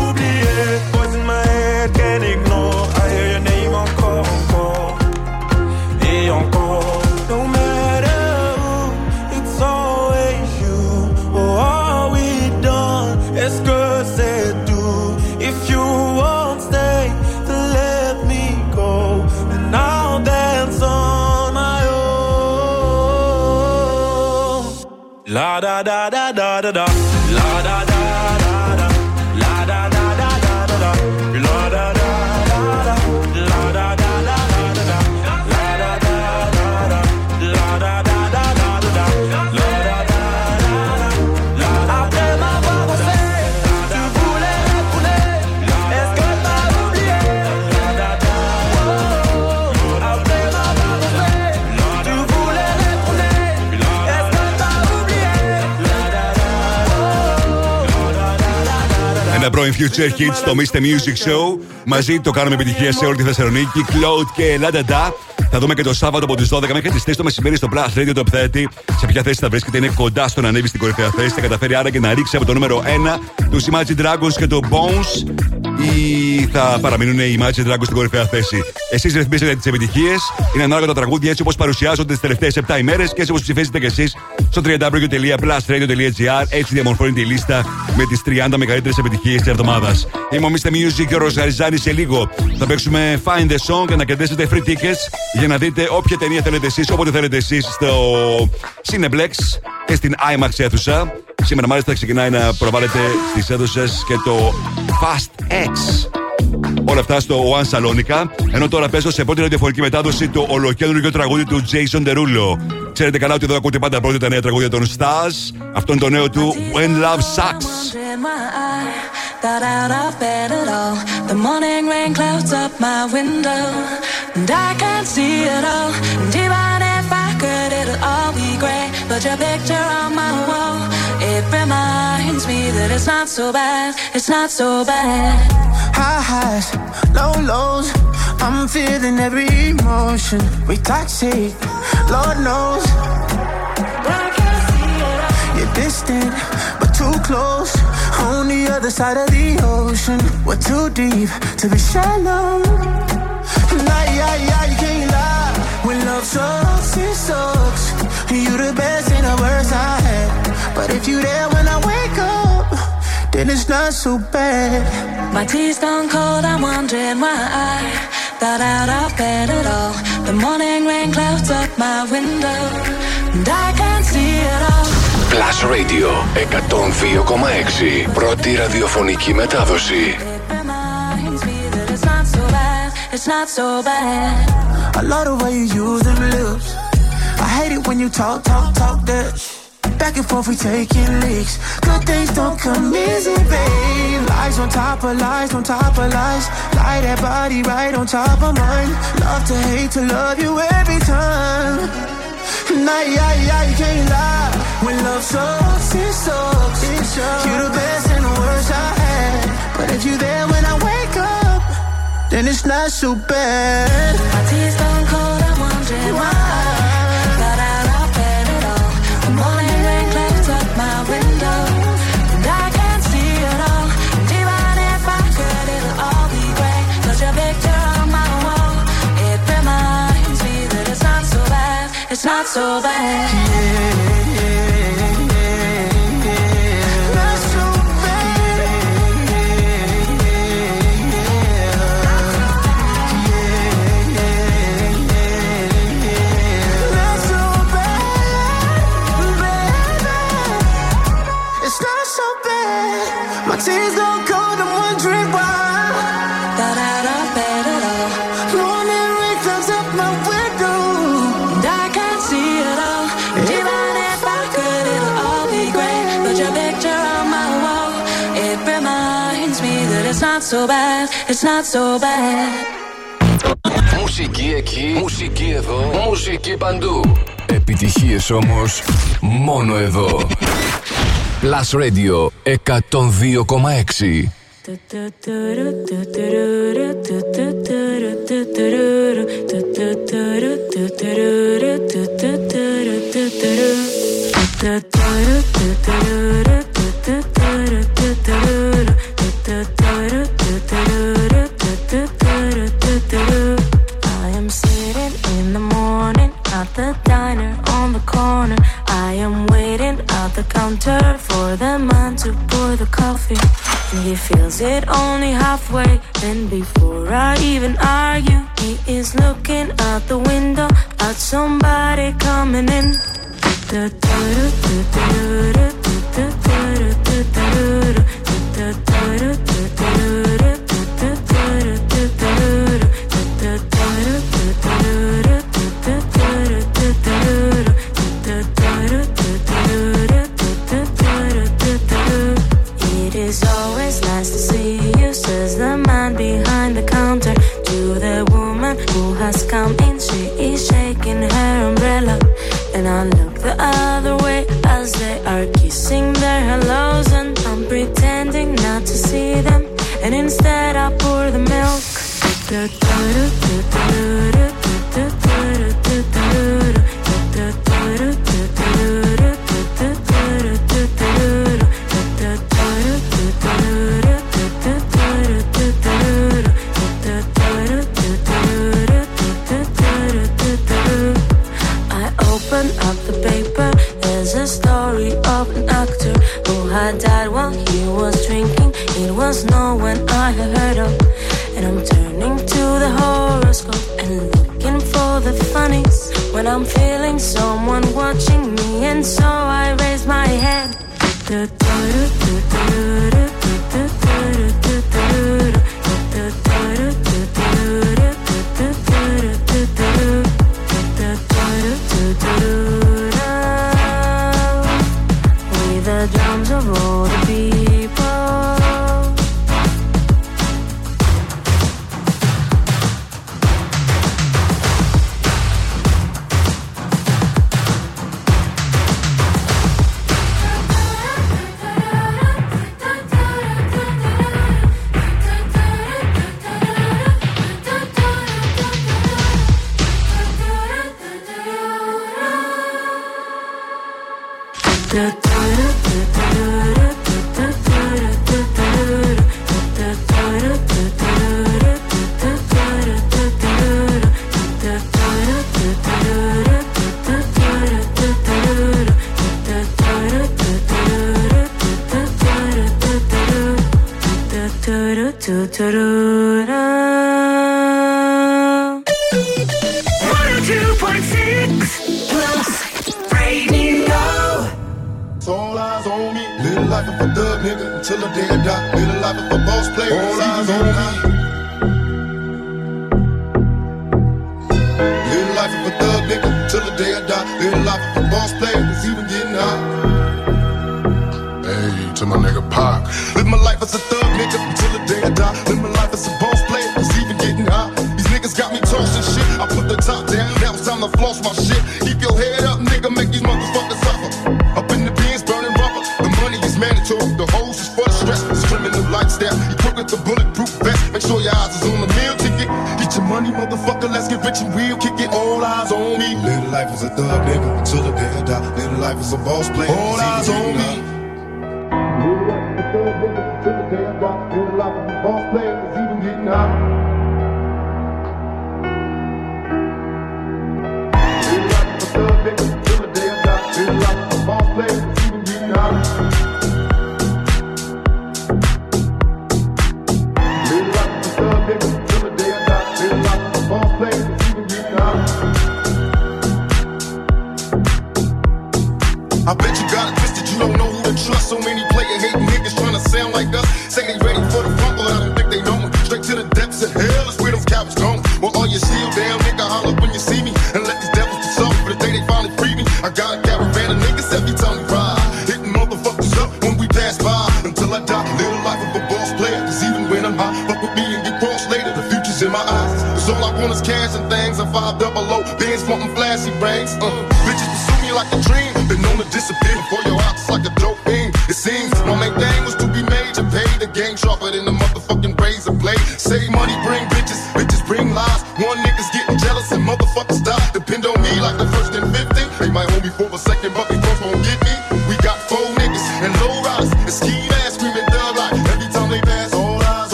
oublié. Voice in my head, can't ignore. I hear your name encore, encore. Et encore. No matter who, it's always you. Oh, are we done? Est-ce que c'est tout? La da da da da da da, la da da. Ένα πρώην Future Hits στο Mr. Music Show. Μαζί το κάνουμε επιτυχία σε όλη τη Θεσσαλονίκη. Cloud και La Da Da. Θα δούμε και το Σάββατο από τις 12 μέχρι τις 3 το μεσημέρι στο Plus Radio Top 30. Σε ποια θέση θα βρίσκεται, είναι κοντά στο να ανέβει στην κορυφαία θέση. Θα καταφέρει άρα και να ρίξει από το νούμερο 1 του Imagine Dragons και το Bones. Ή θα παραμείνουν οι Imagine Dragons στην κορυφαία θέση. Εσείς ρυθμίσετε τις επιτυχίες. Είναι ανάλογα τα τραγούδια έτσι όπως παρουσιάζονται τις τελευταίες 7 ημέρες και έτσι όπως ψηφίζετε κι εσείς στο www.plusradio.gr. Έτσι διαμορφώνει τη λίστα με τις 30 μεγαλύτερες επιτυχίες της εβδομάδας. Είμαι ο Mr. Music και ο Ροζαριζάνη. Σε λίγο θα παίξουμε Find the Song και να κερδίσετε free tickets για να δείτε όποια ταινία θέλετε εσείς, όποτε θέλετε εσείς στο Cineplex και στην IMAX αίθουσα. Σήμερα μάλιστα ξεκινάει να προβάλλεται στις αίθουσες και το Fast X. Όλα αυτά στο One Σαλόνικα. Ενώ τώρα παίζω σε πρώτη ραδιοφωνική μετάδοση το ολοκαίνουργιο τραγούδι του Jason Derulo. Ξέρετε καλά ότι εδώ ακούτε πάντα πρώτα τα νέα τραγούδια των Stars. Αυτό είναι το νέο του When Love Sucks. Got out of bed at all. The morning rain clouds up my window, and I can't see it all. And even if I could, it'll all be grey. But your picture on my wall, it reminds me that it's not so bad. It's not so bad. High highs, low lows. I'm feeling every emotion. We toxic, Lord knows. I can't see it all. You're distant, but too close. On the other side of the ocean, we're too deep to be shallow. Nah, you can't lie. When love sucks, it sucks. You the best and the worst I had. But if you there when I wake up, then it's not so bad. My tea's gone cold, I'm wondering why I got out of bed at all. The morning rain clouds up my window, and I can't see it all. Plus Radio 102,6. Πρώτη ραδιοφωνική μετάδοση. I love the way you use them lips. I hate it when you talk that. Back and forth we taking leaks. Good things don't come easy, babe. Lies on top of lies on top of lies. Lie that body right on top of mine. Love to hate to love you every time. Nah, you can't lie. When love sucks, it sucks. You're the best and the worst I had. But if you're there when I wake up, then it's not so bad. My tea's gone cold, I'm wondering why I got out of bed at all. The morning rain clouds up my window, and I can't see it all. And even if I could, it'll all be grey. Cause your picture on my wall, it reminds me that it's not so bad. It's not so bad, yeah. Tears go cold, I'm wondering why. Got out of bed at all. Morning rain comes up my window, and I can't see it all. And even if I could, it'll all be grey. But your picture on my wall, it reminds me that it's not so bad. It's not so bad. Μουσική εκεί, μουσική εδώ, μουσική παντού. Επιτυχίες όμως μόνο εδώ. Plus Radio 102,6. I am sitting in the morning at the diner on the corner. I am waiting at the counter for the man to pour the coffee. And he fills it only halfway, and before I even argue, he is looking out the window at somebody coming in. It's always nice to see you, says the man behind the counter to the woman who has come in. She is shaking her umbrella, and I look the other way as they are kissing their hellos, and I'm pretending not to see them, and instead I pour the milk. Died while he was drinking. It was no one I had heard of. And I'm turning to the horoscope and looking for the funnies when I'm feeling someone watching me, and so I raise my head.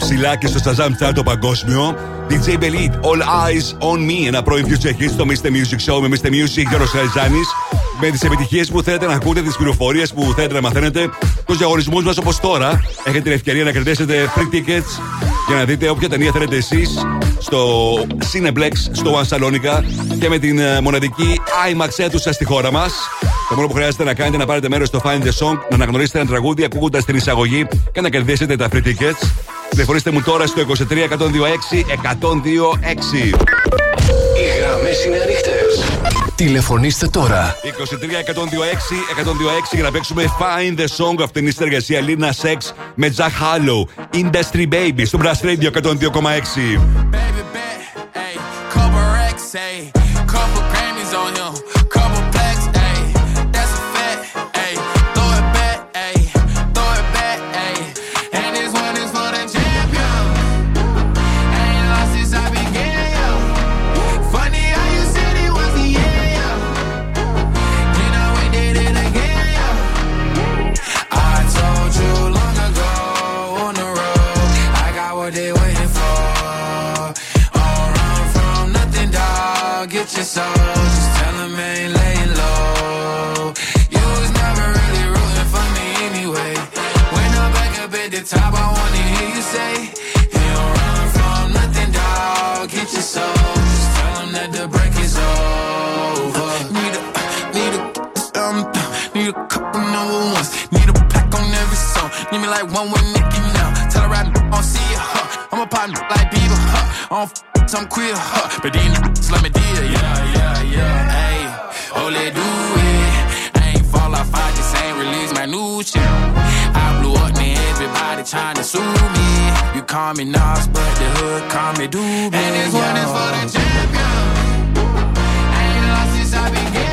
Ψηλά και στο Shazam το παγκόσμιο. DJ Belit, All Eyes On Me. Ένα πρώην future hit στο Mr. Music Show με Mr. Music, Γιώργος Χαριζάνης. Με τις επιτυχίες που θέλετε να ακούτε, τις πληροφορίες που θέλετε να μαθαίνετε, τους διαγωνισμούς μας όπως τώρα. Έχετε την ευκαιρία να κερδίσετε free tickets για να δείτε όποια ταινία θέλετε εσείς στο Cineplex, στο One Salonica και με την μοναδική IMAX αίθουσα στη χώρα μας. Το μόνο που χρειάζεται να κάνετε είναι να πάρετε μέρος στο Find The Song, να αναγνωρίσετε ένα τραγούδι ακούγοντας την εισαγωγή και να κερδίσετε τα free tickets. Τηλεφωνήστε μου τώρα στο 23 126 126. Οι γραμμές είναι ανοιχτές. Τηλεφωνήστε τώρα. 23 126 126 για να παίξουμε Find The Song. Αυτή είναι η συνεργασία Lina Sex με Jack Harlow. Industry Baby στο Plus Radio 102,6. I'm queer, huh? But these niggas let me deal, yeah. Ayy, oh, let do it. I ain't fall off, I just ain't release my new shit. I blew up, man, everybody tryna sue me. You call me Nas, but the hood call me Doobie. And this one is for the champion. I ain't lost since I began.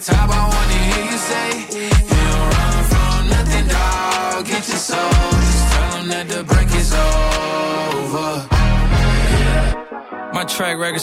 top, I wanna hear you say, you don't run from nothing, dog. Get your soul, just tell them that the break is over. My track record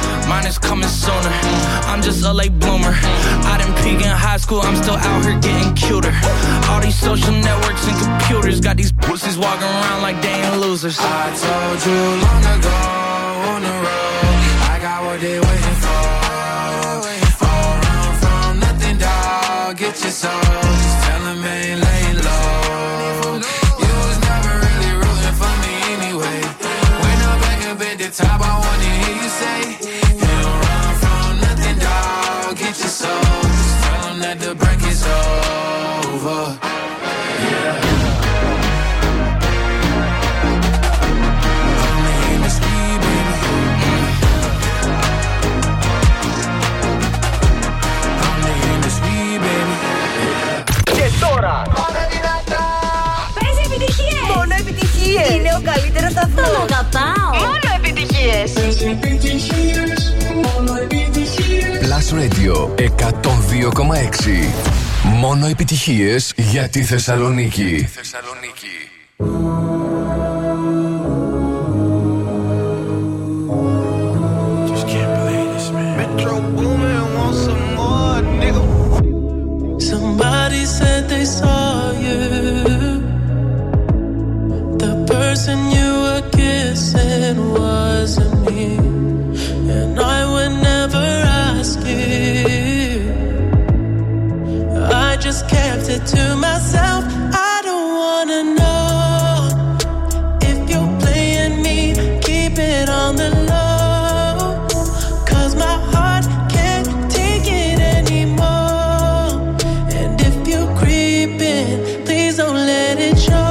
mine is coming sooner. I'm just a late bloomer. I didn't peak in high school, I'm still out here getting cuter. All these social networks and computers got these pussies walking around like they ain't losers. I told you long ago on the road, I got what they waiting for. All run from nothing, dog. Get your soul, just tell them ain't laying low. You was never really rooting for me anyway. When I'm back up at the top, I wanna hear you say, so just tell them that the break is over. Yeah. My name is Steve, baby. My name is Steve, baby. Και τώρα! Μόνο δυνατά! Πες επιτυχίες! Μόνο επιτυχίες! Είναι ο καλύτερος σταθμός! Τον αγαπάω! Μόνο επιτυχίες! Πες επιτυχίες! Μόνο επιτυχίες! Plus Radio 102,6. Μόνο επιτυχίες για τη Θεσσαλονίκη. Somebody said they saw you. The person you were kissing wasn't me. And I would never ask you. I just kept it to myself. I don't wanna know if you're playing me. Keep it on the low, cause my heart can't take it anymore. And if you're creeping, please don't let it show.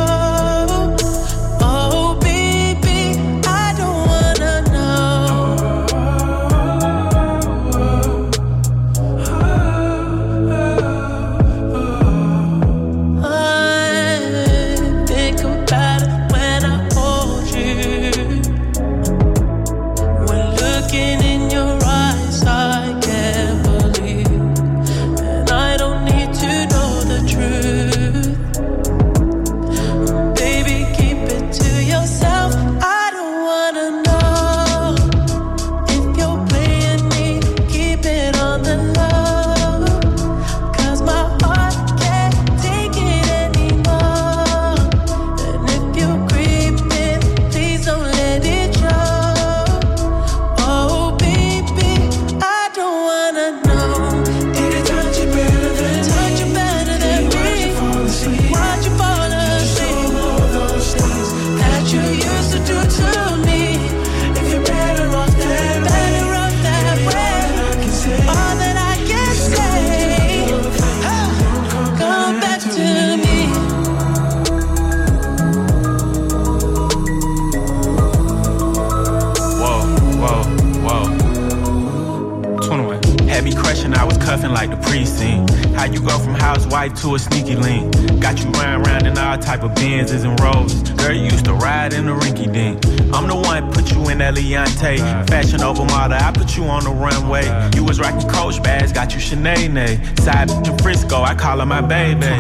Like the precinct, how you go from housewife to a sneaky link. Got you riding round in all type of Benzes and Rolls. Girl, you used to ride in the rinky dink. I'm the one put you in that Leontay, fashion over model. I put you on the runway. You was rocking Coach bags, got you Sinead. Side to Frisco, I call her my baby.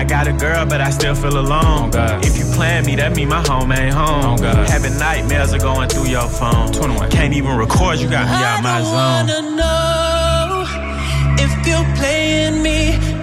I got a girl, but I still feel alone. If you playing me, that mean my home ain't home. Having nightmares are going through your phone. Can't even record, you got me out my zone. I don't wanna know. If you're playing me,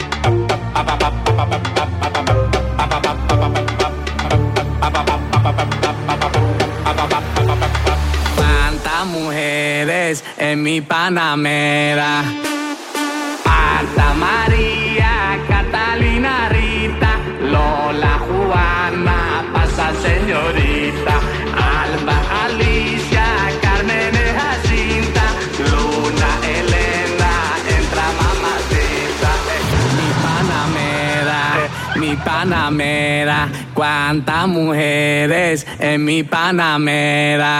Mujeres en mi Panamera. Marta, María, Catalina, Rita, Lola, Juana, pasa señorita, Alba, Alicia, Carmen, Jacinta, Luna, Elena, entra mamacita. Mi Panamera, mi Panamera, cuántas mujeres en mi Panamera.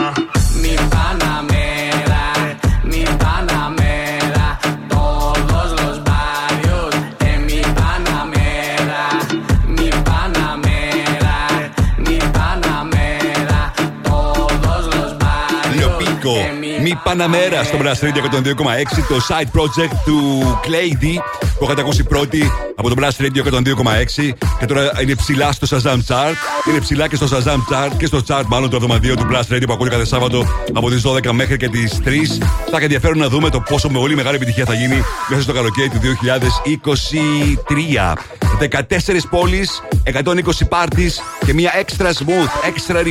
Μη Παναμέρα στο Plus Radio 102,6, το side project του Clay D που είχατε ακούσει πρώτη από το Plus Radio 102,6 και τώρα είναι ψηλά στο Shazam Chart. Είναι ψηλά και στο Shazam Chart και στο chart μάλλον του εβδομαδίου του Plus Radio που ακούει κάθε Σάββατο από τις 12 μέχρι και τις 3. Θα έχει ενδιαφέρον να δούμε το πόσο με πολύ μεγάλη επιτυχία θα γίνει μέσα στο καλοκαίρι του 2023. 14 πόλεις, 120 πάρτις και μια extra smooth, extra refreshing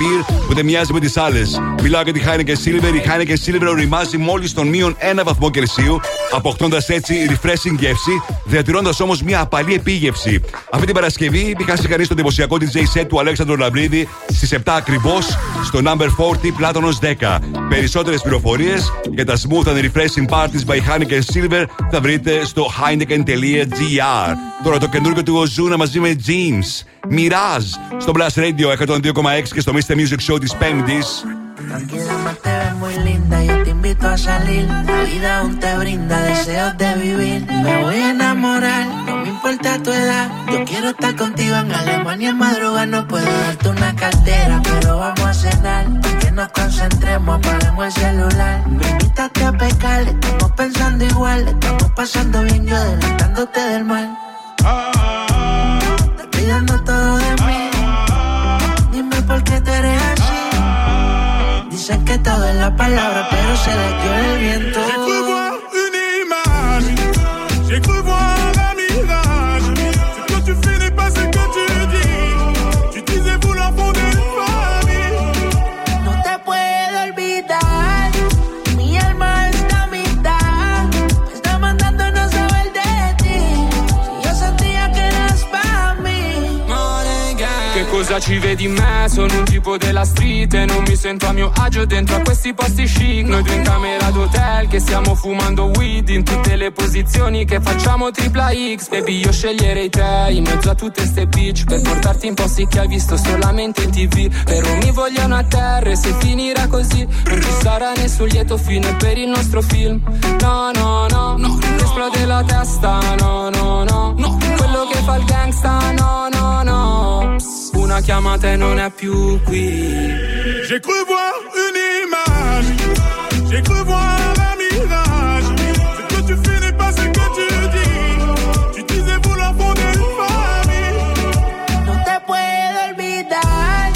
beer που δεν μοιάζει με τις άλλες. Μιλάω για τη Heineken Silver. Η Heineken Silver οριμάζει μόλις τον μείον 1 βαθμό Κελσίου, αποκτώντας έτσι refreshing γεύση, διατηρώντας όμως μια απαλή επίγευση. Αυτή την Παρασκευή μη χάσει κανείς το εντυπωσιακό DJ set του Αλέξανδρου Λαμπρίδη στις 7 ακριβώς στο number 40 Πλάτωνος 10. Περισσότερες πληροφορίες για τα smooth and refreshing parties by Heineken Silver θα βρείτε στο heineken.gr. Τώρα το καινούργιο του Ozuna μαζί με Jeans, Μοιράζ στο Blast Radio 102,6 και στο Mr. Music Show της Πέμπτης. No quiero más, te ves muy linda, yo te invito a salir. La vida aún te brinda deseos de vivir. Me voy a enamorar, no me importa tu edad. Yo quiero estar contigo en Alemania en madrugada. No puedo darte una cartera, pero vamos a cenar. Que nos concentremos, apagamos el celular. Me invitaste a pecar, estamos pensando igual. Estamos pasando bien, yo adelantándote del mal. Te pidiendo todo de mí. Dime por qué tú eres así. Dicen que todo es la palabra, pero se la dio el viento. J'ai cru voir une image, j'ai cru voir un mirage. C'est que tu fais n'est pas ce que tu dis. Tu disais vouloir fonder une famille. No te puedo olvidar, mi alma está a mitad. Me está mandando no saber de ti. Si yo sentía que eras para mí. Che cosa ci vedi in me? Sono un tipo della street e non mi sento a mio agio dentro a questi posti chic. Noi due in camera d'hotel che stiamo fumando weed in tutte le posizioni che facciamo tripla X. Baby, io sceglierei te in mezzo a tutte ste bitch per portarti in posti che hai visto solamente in TV. Però mi vogliono a terra e se finirà così non ci sarà nessun lieto fine per il nostro film. No, no, no, no, no. Esplode la testa, no, no, no, no, no. Quello che fa il gangsta, no, no. ma chiamata e non è più qui. J'ai cru voir une image, j'ai cru voir un mirage. Ce que tu fais n'est pas ce que tu dis. Tu disais vouloir fonder une famille. No te puedo olvidar,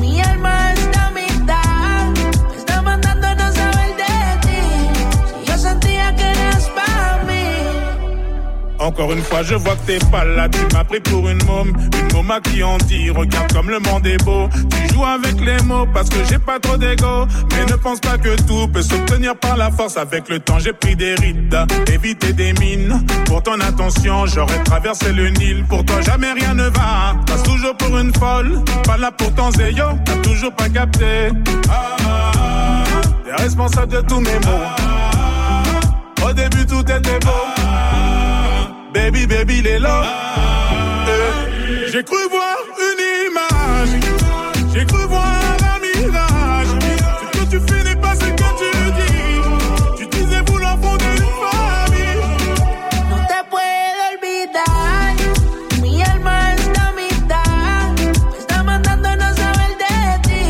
mi alma está a mitad. Me está mandando a no saber de ti. Si yo sentía que eras para mí. Encore une fois, je vois que t'es pas là. Tu m'as pris pour une môme. Ma qui en dit, regarde comme le monde est beau. Tu joues avec les mots parce que j'ai pas trop d'ego. Mais ne pense pas que tout peut s'obtenir par la force. Avec le temps j'ai pris des rides, évité des mines. Pour ton attention j'aurais traversé le Nil. Pour toi jamais rien ne va, passe toujours pour une folle. Pas là pour ton zéyo, t'as toujours pas capté. Ah, ah, ah, t'es responsable de tous mes mots. Ah, ah, au début tout était beau. Ah, baby, baby, les lots. J'ai cru voir une image, j'ai cru voir un mirage. Ce que tu fais n'est pas ce que tu dis. Tu disais vouloir fonder une famille. No te puedo olvidar, mi alma está a mitad. Me está mandando a no saber de ti.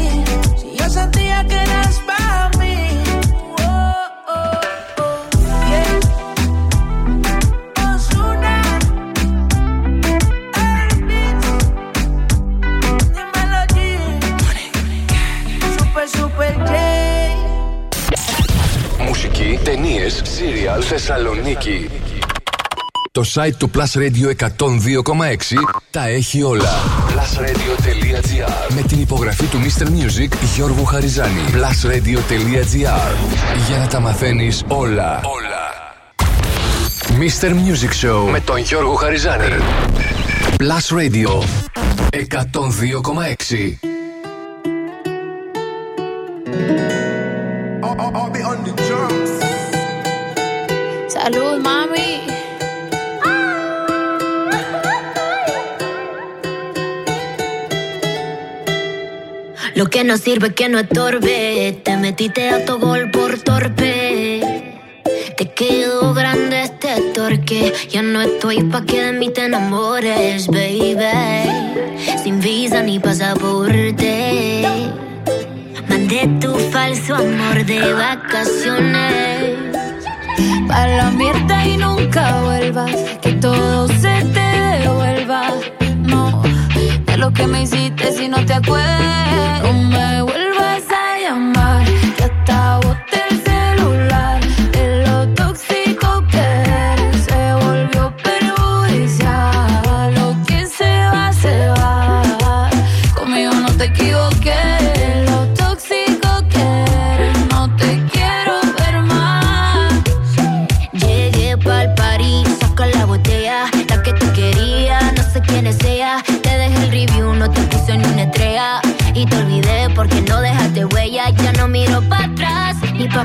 Si yo sentía que eras para mí. Oh, oh, oh, yeah. Ozuna. Μουσική, ταινίες, σύριαλ, Θεσσαλονίκη. Το site του Plus Radio 102,6 τα έχει όλα. Plusradio.gr. Με την υπογραφή του Mr. Music Γιώργου Χαριζάνη. Plusradio.gr. Για να τα μαθαίνεις όλα. Mr. Music Show με τον Γιώργο Χαριζάνη. Plus Radio 102,6. I'll be on the drums. Salud, mami. Lo que no sirve que no estorbe. Te metiste a tu gol por torpe. Te quedó grande este torque. Yo no estoy pa' que de mí te enamores, baby. Sin visa ni pasaporte. De tu falso amor de vacaciones. Pa' la mierda y nunca vuelvas. Que todo se te devuelva. No, de lo que me hiciste si no te acuerdas. No me vuelvas a llamar. Que hasta boté el celular. De lo tóxico que eres se volvió perjudicial. Lo que se va, se va. Conmigo no te equivoques. Y te olvidé porque no dejaste huella. Ya no miro para atrás ni pa'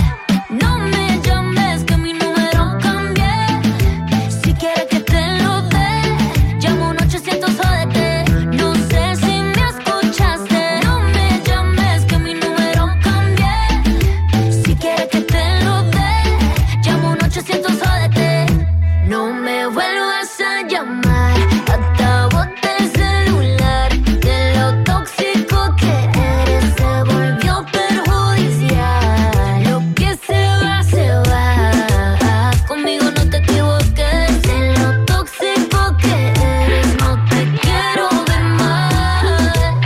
No me llames que mi número cambié. Si quieres que te lo dé, llamo un 800 jódete. No sé si me escuchaste. No me llames que mi número cambié. Si quieres que te lo dé, llamo un 800, jódete. No me vuelvas a llamar. Hasta boté el celular. De lo tóxico que eres se volvió perjudicial. Lo que se va, se va. Conmigo no te equivoques. De lo tóxico que eres no te quiero ver más.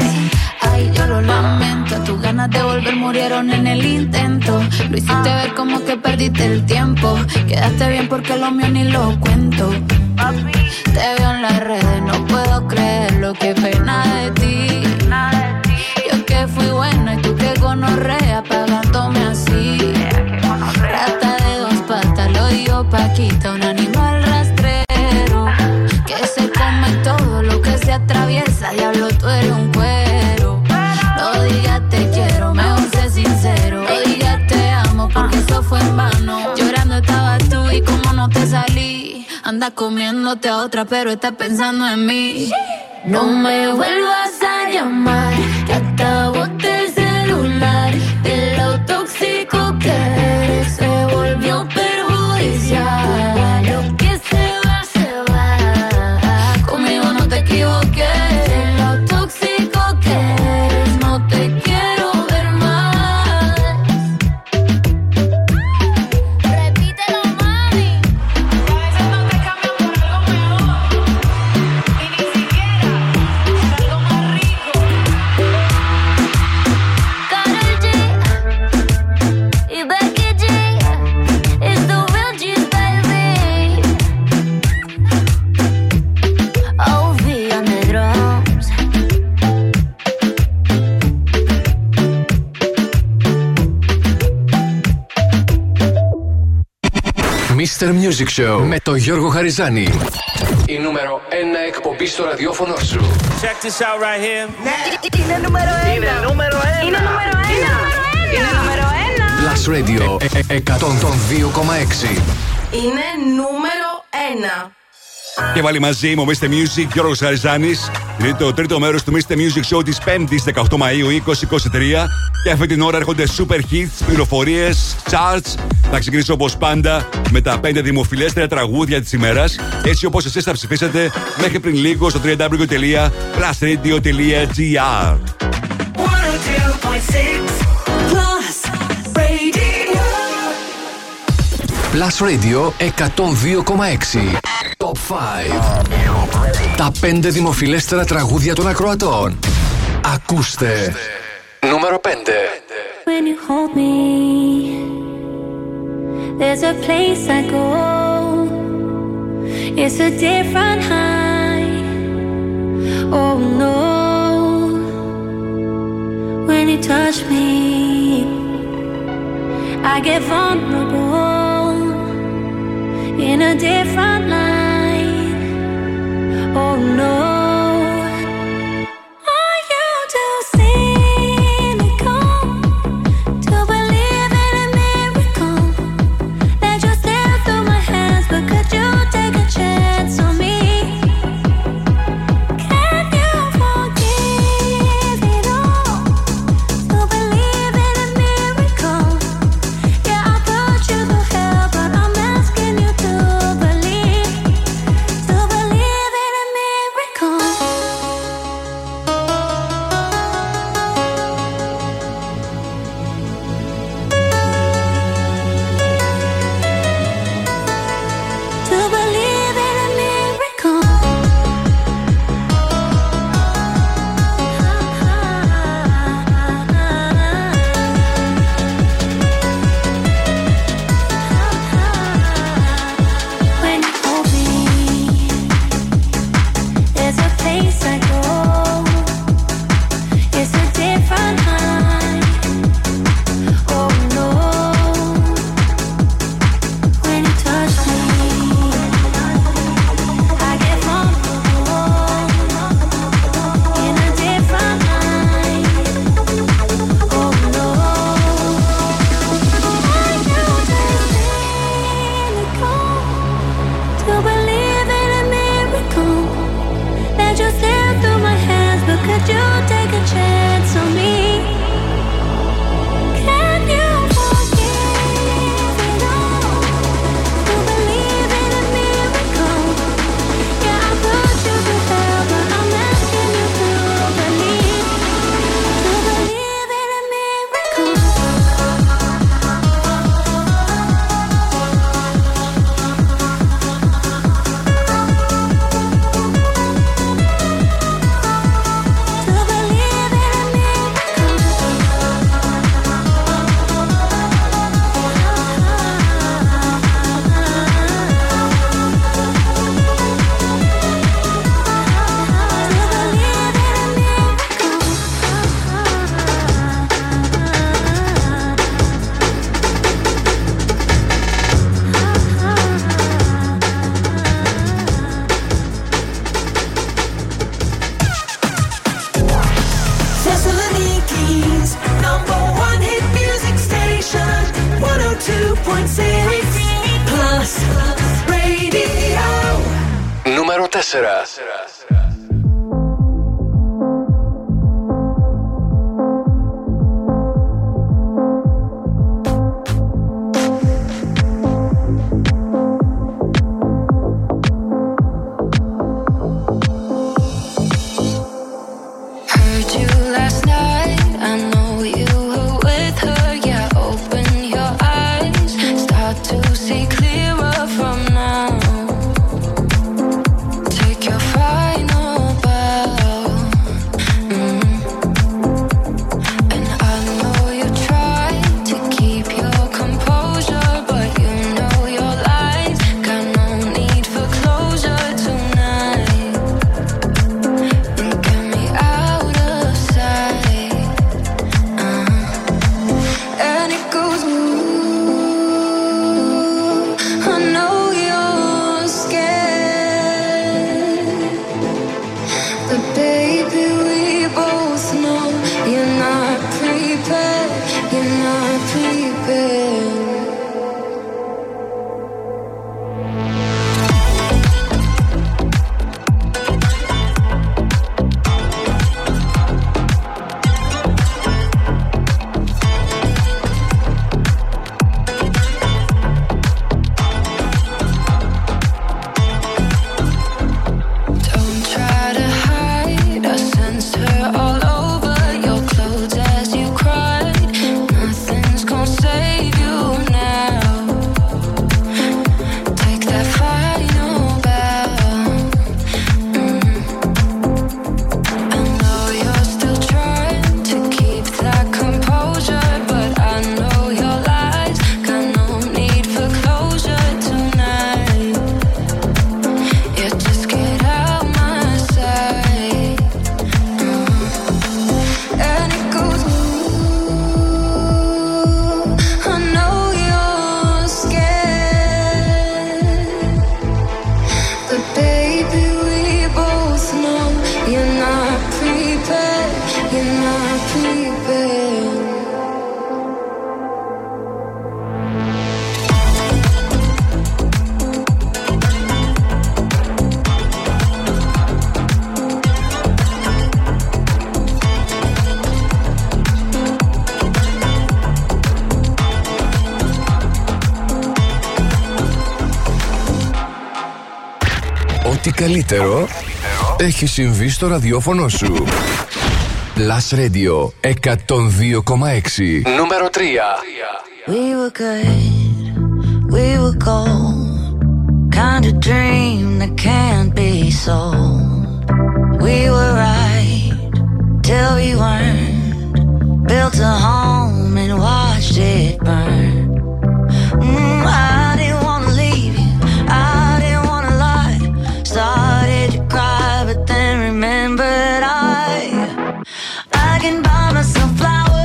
Ay, yo lo lamento. Tus ganas de volver murieron en el intento. Lo hiciste ver como que perdiste el tiempo. Quedaste bien porque lo mío ni lo cuento. Papi. Te veo en las redes, no puedo creer lo que pena de ti. Yo que fui buena y tú que gonorrea pagándome así. Rata de dos patas, lo digo Paquita, un animal rastrero. Que se come todo lo que se atraviesa, diablo tú eres un cuero. No digas te quiero, mejor sé sincero. Porque eso fue en vano. Llorando estabas tú y como no te salí. Andas comiéndote a otra pero estás pensando en mí. No me vuelvas a llamar. Que hasta boté el celular. De lo tóxico que eres. Mr. Music Show με τον Γιώργο Χαριζάνη. Η νούμερο 1 εκπομπή στο ραδιόφωνο σου. Check this out right here. Ναι. Είναι νούμερο 1. Είναι νούμερο 1. Είναι νούμερο 1. Είναι νούμερο 1. Plus Radio 102,6. Είναι νούμερο 1. Και πάλι μαζί μου, Mr. Music, Γιώργος Χαριζάνης. Είναι το τρίτο μέρος του Mr. Music Show της 5ης 18 Μαΐου 2023. Και αυτή την ώρα έρχονται super hits, πληροφορίες, charts. Να ξεκινήσω όπως πάντα με τα 5 δημοφιλέστερα τραγούδια της ημέρας. Έτσι όπως εσείς τα ψηφίσατε μέχρι πριν λίγο στο www.plusradio.gr. Plus Radio 102,6. Top 5. Τα 5 δημοφιλέστερα τραγούδια των ακροατών. Ακούστε. Νούμερο 5. When you hold me, there's a place I go. It's a different high. Oh no. When you touch me, I get vulnerable in a different light. Oh no. See clearer from now. Take your final. Ό,τι καλύτερο έχει συμβεί στο ραδιόφωνο σου. Plus Radio 102,6. Νούμερο 3. We were good, we were gold. Kind of dream that can't be sold. We were right till we weren't. Built a home and watched it burn. I didn't wanna leave you, I didn't wanna lie. Started to cry, but then remembered I can buy myself flowers.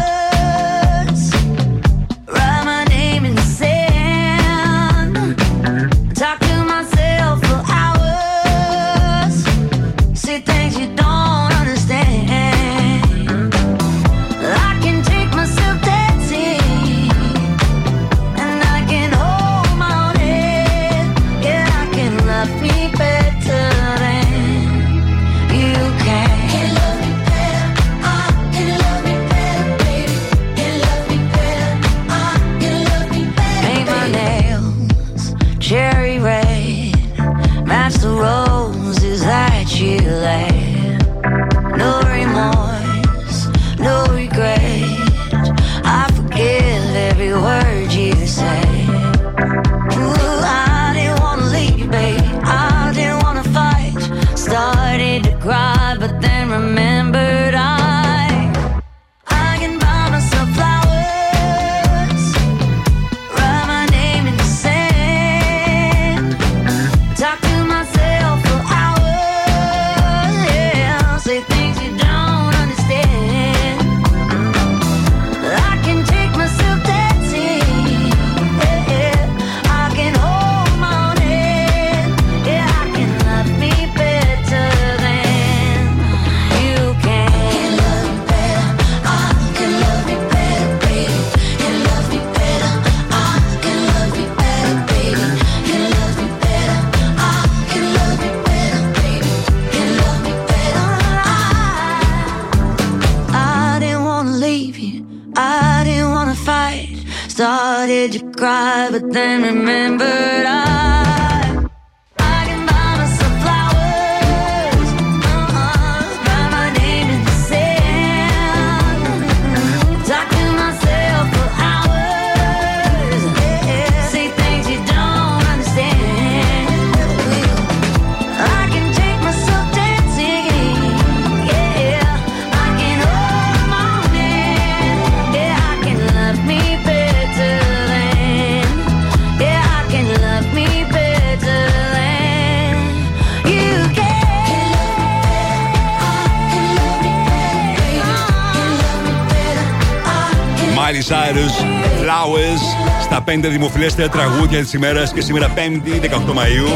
Στα 5 δημοφιλέστερα τραγούδια της ημέρας και σήμερα 5η 18 Μαΐου.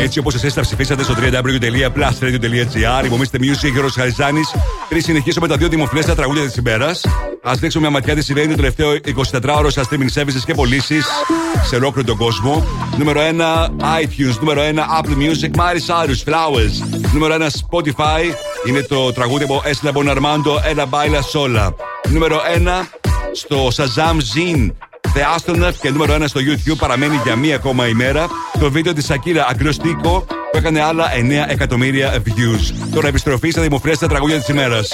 Έτσι όπως εσείς τα ψηφίσατε στο www.plusradio.gr. Είμαι ο Mr. Music, Γιώργος Χαριζάνης. Πριν συνεχίσω με τα δύο δημοφιλέστερα τραγούδια της ημέρας, ας δείξουμε μια ματιά τι συμβαίνει το τελευταίο 24ωρο στα streaming services και πωλήσεις σε ολόκληρο τον κόσμο. Νούμερο 1 iTunes, νούμερο 1 Apple Music, Miley Cyrus, Flowers. Νούμερο 1 Spotify είναι το τραγούδι από Estela Bon Armando, Ella Baila Sola. Νούμερο 1 στο Shazam Jeans, The Astronaut, και νούμερο 1 στο YouTube παραμένει για μία ακόμα ημέρα το βίντεο της Shakira Αγκροστίκο που έκανε άλλα 9 εκατομμύρια views. Τώρα επιστροφή στα δημοφιλέστερα τραγούδια της ημέρας.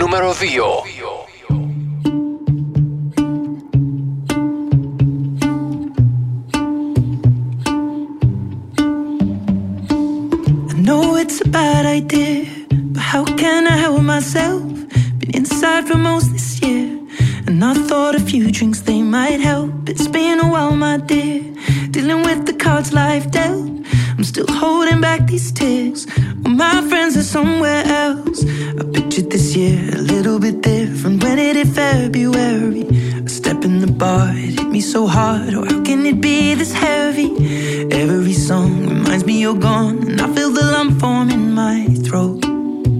Νούμερο 2. It's a bad idea, but how can I help myself? Been inside for most this year, and I thought a few drinks, they might help. It's been a while, my dear, dealing with the cards life dealt. I'm still holding back these tears, all my friends are somewhere else. I pictured this year a little bit different. When it hit February, a step in the bar, it hit me so hard. Oh, how can it be this heavy? Every song reminds me you're gone, and I feel the lump form in my throat,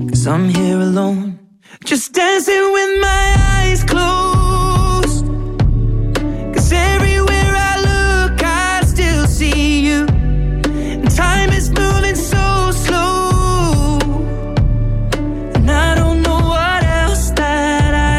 'cause I'm here alone, just dancing with my eyes closed, 'cause everywhere I look I still see you, and time is moving so slow, and I don't know what else that I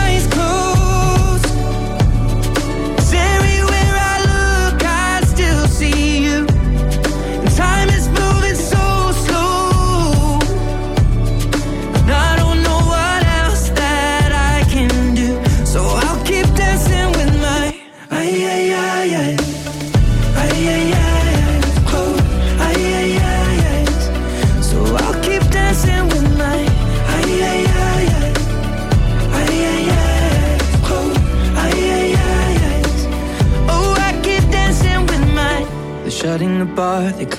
eyes closed. Shutting the bar, they're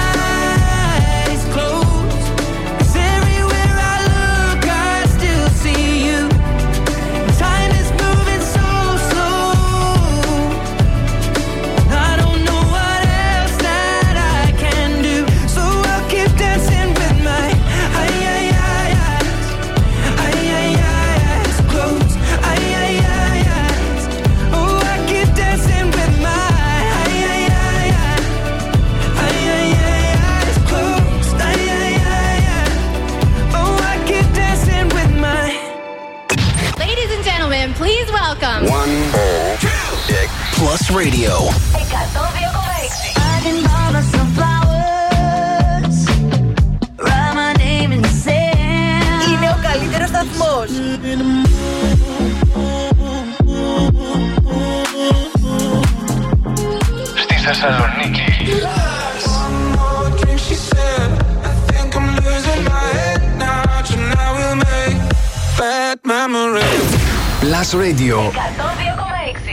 eyes closed. 'Cause everywhere I look, I still see you. Time is moving so slow, and I don't know what else that I can do. So I'll keep dancing with my eyes. Please welcome 106 Plus Radio. 102,6. I can borrow some flowers. Write my name in the sand. Είναι ο καλύτερος σταθμός. Στη Θεσσαλονίκη. Plus Radio. 102,6.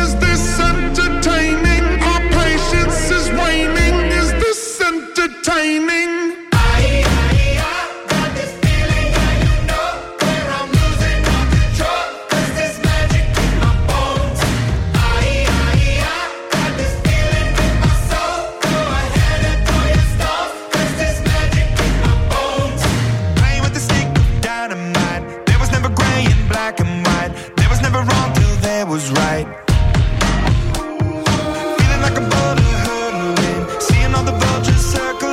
Is this entertaining? My patience is waning. Entertaining. I got this feeling that you know where I'm losing my control. 'Cause there's magic in my bones. I got this feeling in my soul. Go ahead and throw your stones. 'Cause there's magic in my bones. Playing with the stick of dynamite. There was never gray and black and white. There was never wrong till there was right. Feeling like a bullet hurtling. Seeing all the vultures circle.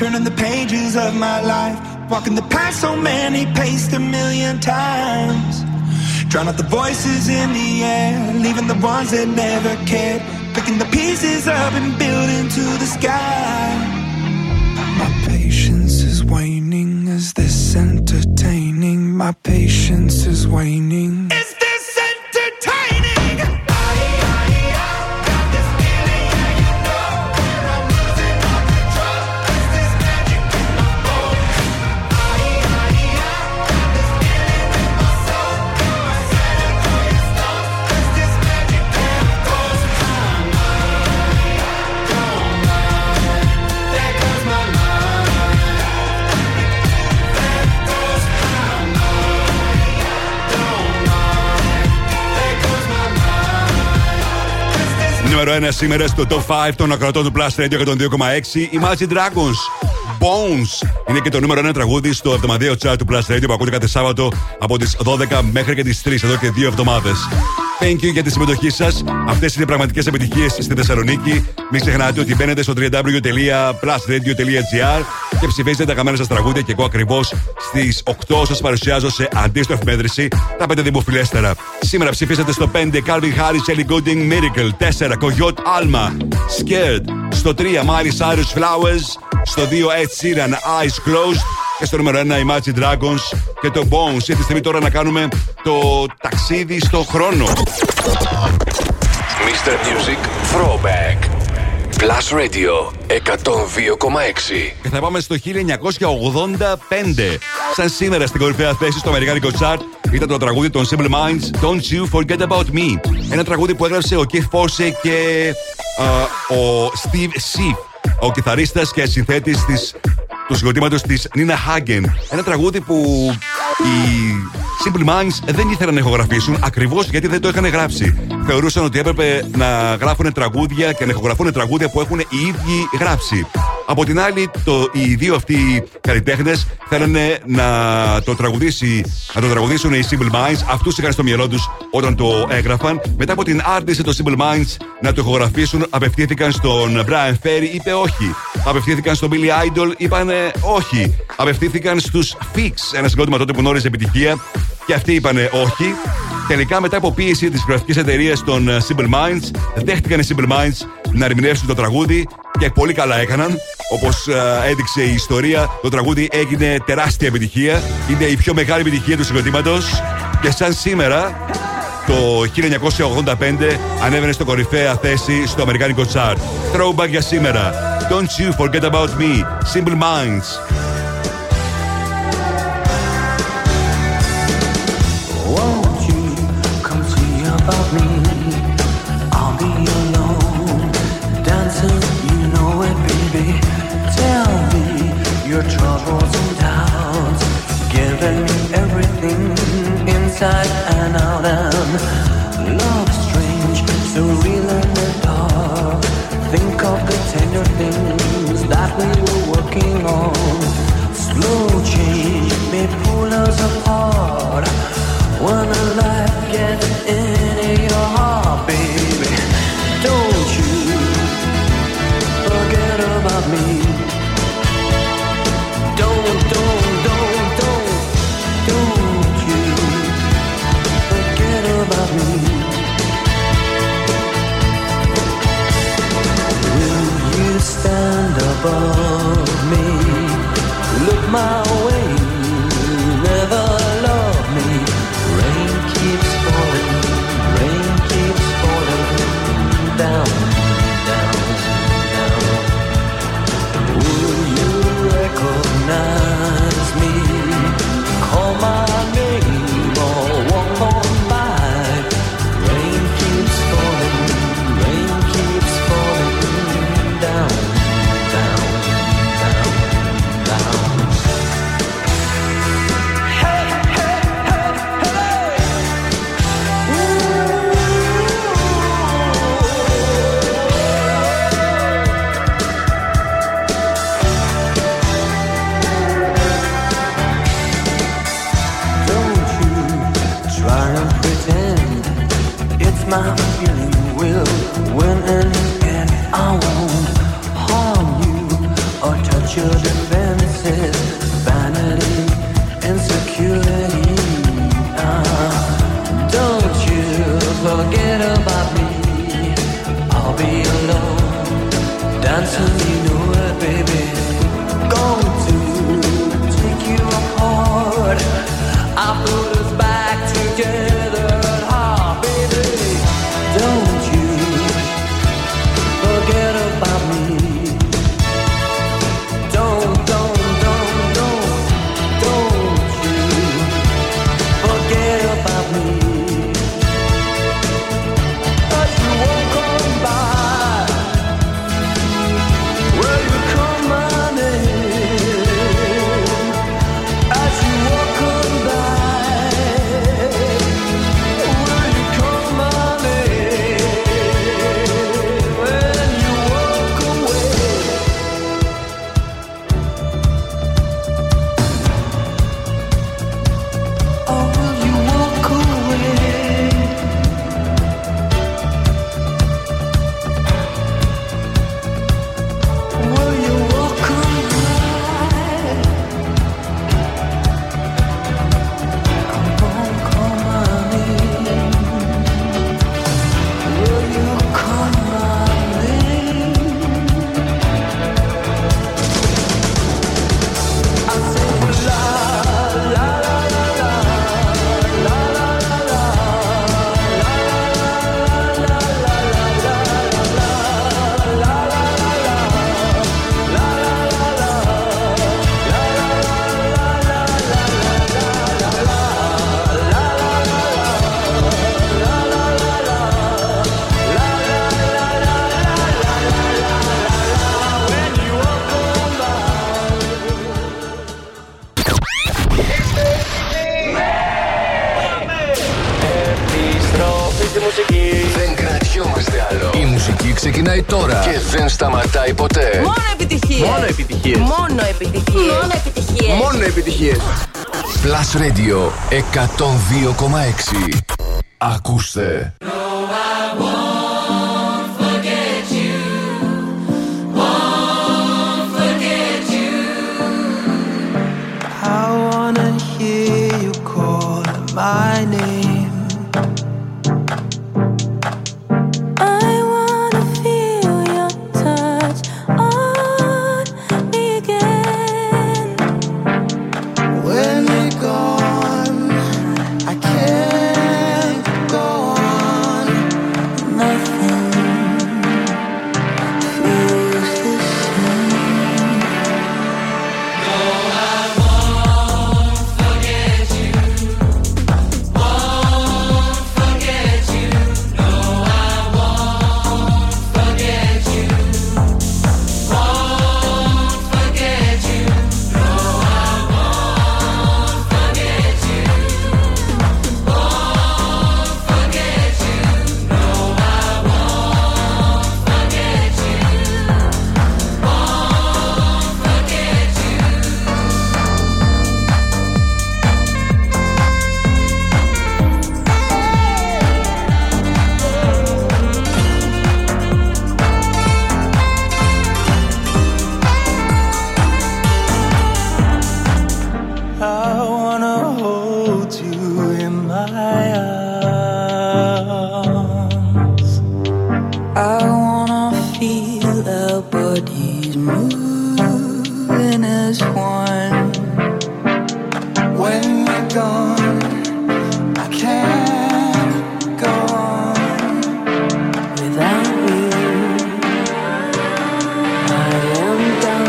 Turning the pages of my life. Walking the path so many paced 1,000,000 times. Drown out the voices in the air. Leaving the ones that never cared. Picking the pieces up and building to the sky. My patience is waning. Is this entertaining? My patience is waning. Is this entertaining? Νούμερο 1 σήμερα στο Top 5 των ακροατών του Plus Radio 102,6. Imagine Dragons, Bones. Είναι και το νούμερο 1 τραγούδι στο εβδομαδιαίο chart του Plus Radio που ακούτε κάθε Σάββατο από τις 12 μέχρι και τις 3 εδώ και 2 εβδομάδες. Thank you για τη συμμετοχή σας. Αυτές είναι οι πραγματικές επιτυχίες στη Θεσσαλονίκη. Μην ξεχνάτε ότι μπαίνετε στο www.plusradio.gr και ψηφίζετε τα αγαπημένα σας τραγούδια. Και εγώ ακριβώς στις 8 σας παρουσιάζω σε αντίστροφη μέτρηση τα 5 δημοφιλέστερα. Σήμερα ψηφίσατε στο 5 Calvin Harris, Ellie Goulding, Miracle. 4 Coyote Alma, Scared. Στο 3 Miley Cyrus, Flowers. Στο 2 Ed Sheeran, Eyes Closed. Και στο νούμερο 1 Imagine Dragons και το Bones. Ήρθε η στιγμή τώρα να κάνουμε το ταξίδι στο χρόνο. Mr. Music Throwback Plus Radio 102,6. Και θα πάμε στο 1985. Σαν σήμερα στην κορυφαία θέση στο αμερικάνικο chart ήταν το τραγούδι των Simple Minds, Don't You Forget About Me. Ένα τραγούδι που έγραψε ο Keith Forsey και ο Steve Schiff, ο κιθαρίστας και συνθέτης της του συγκροτήματος της Nina Hagen. Ένα τραγούδι που οι Simple Minds δεν ήθελαν να ηχογραφήσουν ακριβώς γιατί δεν το είχαν γράψει. Θεωρούσαν ότι έπρεπε να γράφουν τραγούδια και να ηχογραφούν τραγούδια που έχουν οι ίδιοι γράψει. Από την άλλη, οι δύο αυτοί καλλιτέχνες θέλανε να το τραγουδήσουν οι Simple Minds. Αυτούς είχαν στο μυαλό τους όταν το έγραφαν. Μετά από την άρνηση των Simple Minds να το ηχογραφήσουν, απευθύνθηκαν στον Brian Ferry, είπε όχι. Απευθύνθηκαν στον Billy Idol, είπαν όχι. Απευθύνθηκαν στους Fix, ένα συγκρότημα τότε που γνώριζε επιτυχία, και αυτοί είπαν όχι. Τελικά, μετά από πίεση της γραφικής εταιρείας των Simple Minds, δέχτηκαν οι Simple Minds να ερμηνεύσουν το τραγούδι και πολύ καλά έκαναν. Όπως έδειξε η ιστορία, το τραγούδι έγινε τεράστια επιτυχία. Είναι η πιο μεγάλη επιτυχία του συγκροτήματος και σαν σήμερα, το 1985, ανέβαινε στο κορυφαία θέση στο αμερικάνικο chart. Throwback για σήμερα. Don't you forget about me, Simple Minds. About me, I'll be alone, dancing, you know it, baby. Tell me your troubles and doubts, giving me everything inside and out. And love's strange, so real in the dark. Think of the tender things that we were working on. Slow change may pull us apart. When a life gets into your heart, baby, don't you forget about me. Don't you forget about me. Will you stand above me? Look my way, never love me. Rain keeps falling down, down, down. Will you recognize me? Call my name or walk on by. Rain keeps falling down, down, down, down. My feeling will win in the end. I won't harm you or touch your defenses. Vanity, insecurity. Don't you forget about me. I'll be alone, dancing, you know it, baby. Going to take you apart. I'll put us back together at heart, baby. Don't you forget about me. Don't ξεκινάει τώρα και δεν σταματάει ποτέ. Μόνο επιτυχίες. Μόνο επιτυχίες. Μόνο επιτυχίες. Μόνο επιτυχίες. Μόνο επιτυχίες. Plus Radio 102,6. Ακούστε. My name. I wanna feel your touch on me again. When you're gone, I can't go on. Nothing feels the same. No, I won't forget you. I wanna hold you in my arms. I wanna feel our bodies moving as one. When we're gone, I can't go on without you. I am done.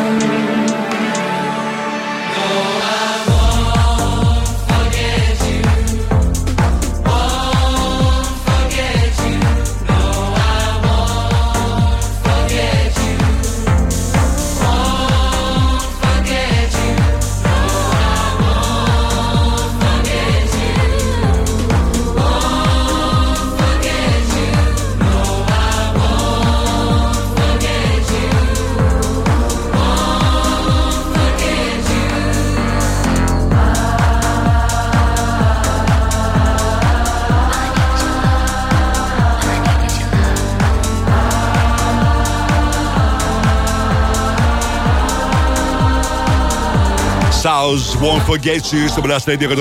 House won't forget you στο Plus Radio 102,6.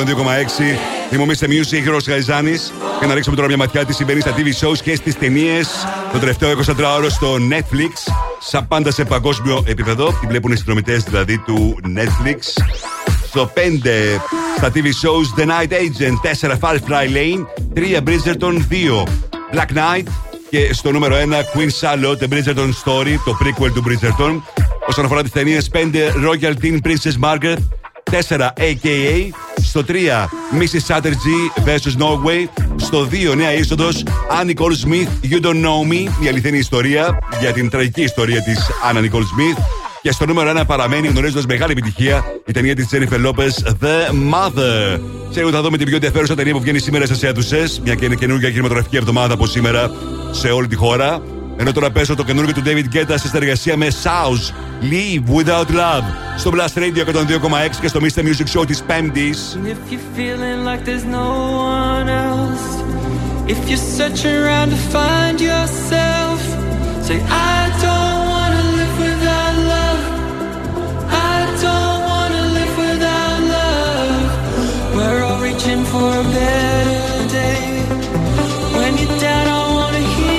Είμαι ο Mr. Music, Γιώργος Χαριζάνης. Και να ρίξουμε τώρα μια ματιά τι συμβαίνει στα TV shows και στις ταινίες το τελευταίο 24ωρο στο Netflix. Σαν πάντα σε παγκόσμιο επίπεδο. Την βλέπουν οι συνδρομητές δηλαδή του Netflix. Στο 5 στα TV shows The Night Agent, 4 Firefly Lane, 3 Bridgerton, 2 Black Knight και στο νούμερο 1 Queen Charlotte, The Bridgerton Story, το prequel του Bridgerton. Όσον αφορά τις ταινίες, 5 Royal Teen Princess Margaret, 4 AKA, στο 3 Mrs. Chatterjee vs. Norway, στο 2 νέα είσοδος Anna Nicole Smith, You Don't Know Me, η αληθινή ιστορία για την τραγική ιστορία της Anna Nicole Smith, και στο νούμερο 1 παραμένει, γνωρίζοντας μεγάλη επιτυχία, η ταινία της Jennifer Lopez, The Mother. Ξέρω ότι θα δούμε την πιο ενδιαφέρουσα ταινία που βγαίνει σήμερα στις αίθουσες, μια καινούργια κινηματογραφική εβδομάδα από σήμερα σε όλη τη χώρα. Ενώ τώρα παίζω το καινούργιο του David Guetta σε συνεργασία με South, Live Without Love, στο Blast Radio 102,6 και στο Mr. Music Show της Πέμπτης. If you're feeling like there's no one else, if you're searching around to find yourself, say I don't wanna live without love, I don't wanna live without love. We're all reaching for a better day. When you're down, I wanna hear.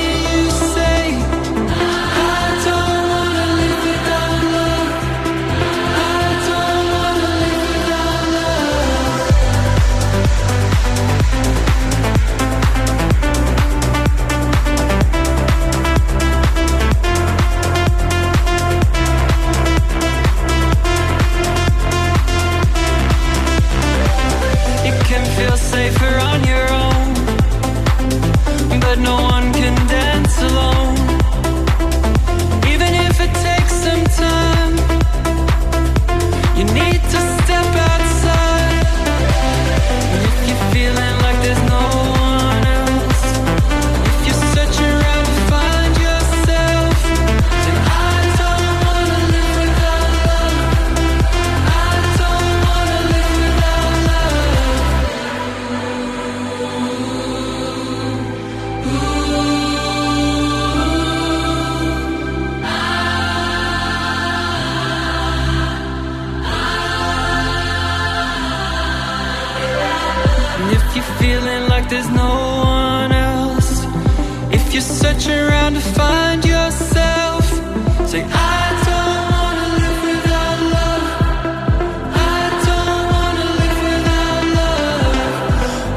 like there's no one else. If you're searching around to find yourself, say I don't wanna live without love. I don't wanna live without love.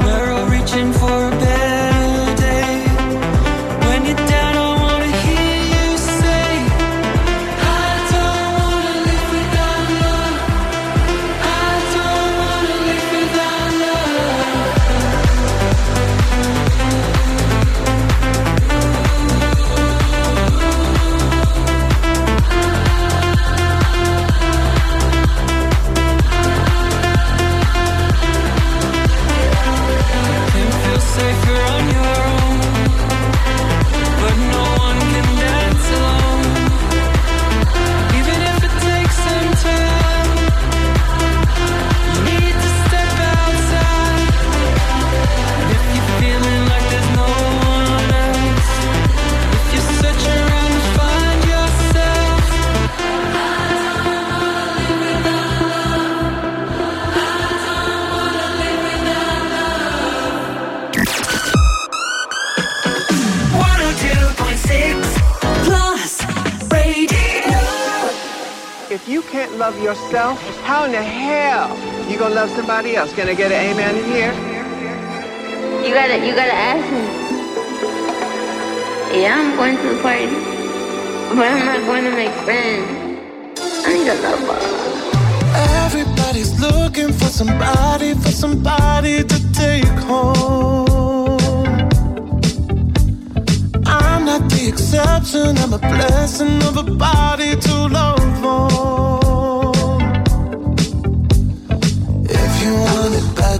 We're all reaching for a better day. When you're down I wanna hear you say I don't wanna live without love. I don't wanna live without love. Can feel safer on your own, but no one can dance alone. Even if it takes some time, you need to step outside. And if you're feeling like there's no one else, if you search around to find yourself, I don't wanna live without love. I don't wanna live without love. 102.6 Plus Radio. If you can't love yourself, how in the hell you gonna love somebody else? Can I get an amen in here? You gotta ask me. Yeah, I'm going to the party, but I'm not going to make friends. I need a love bug. Everybody's looking for somebody to take home. I'm not the exception, I'm a blessing of a body to love for. If you want it bad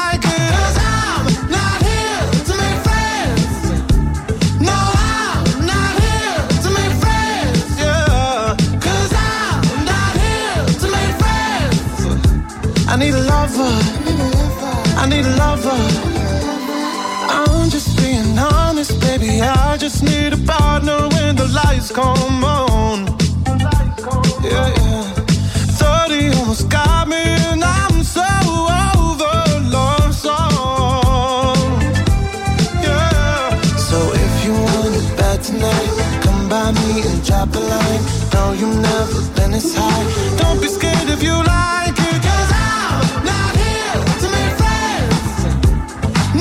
'Cause I'm not here to make friends. No, I'm not here to make friends. Yeah. 'Cause I'm not here to make friends. I need a lover. I need a lover. I'm just being honest, baby. I just need a partner when the lights come on. Yeah, yeah. 30 almost got me, and I'm so over love song. Yeah. So if you want it bad tonight, come by me and drop a line. No, you've never been this high. Don't be scared if you like it, 'cause I'm not here to make friends.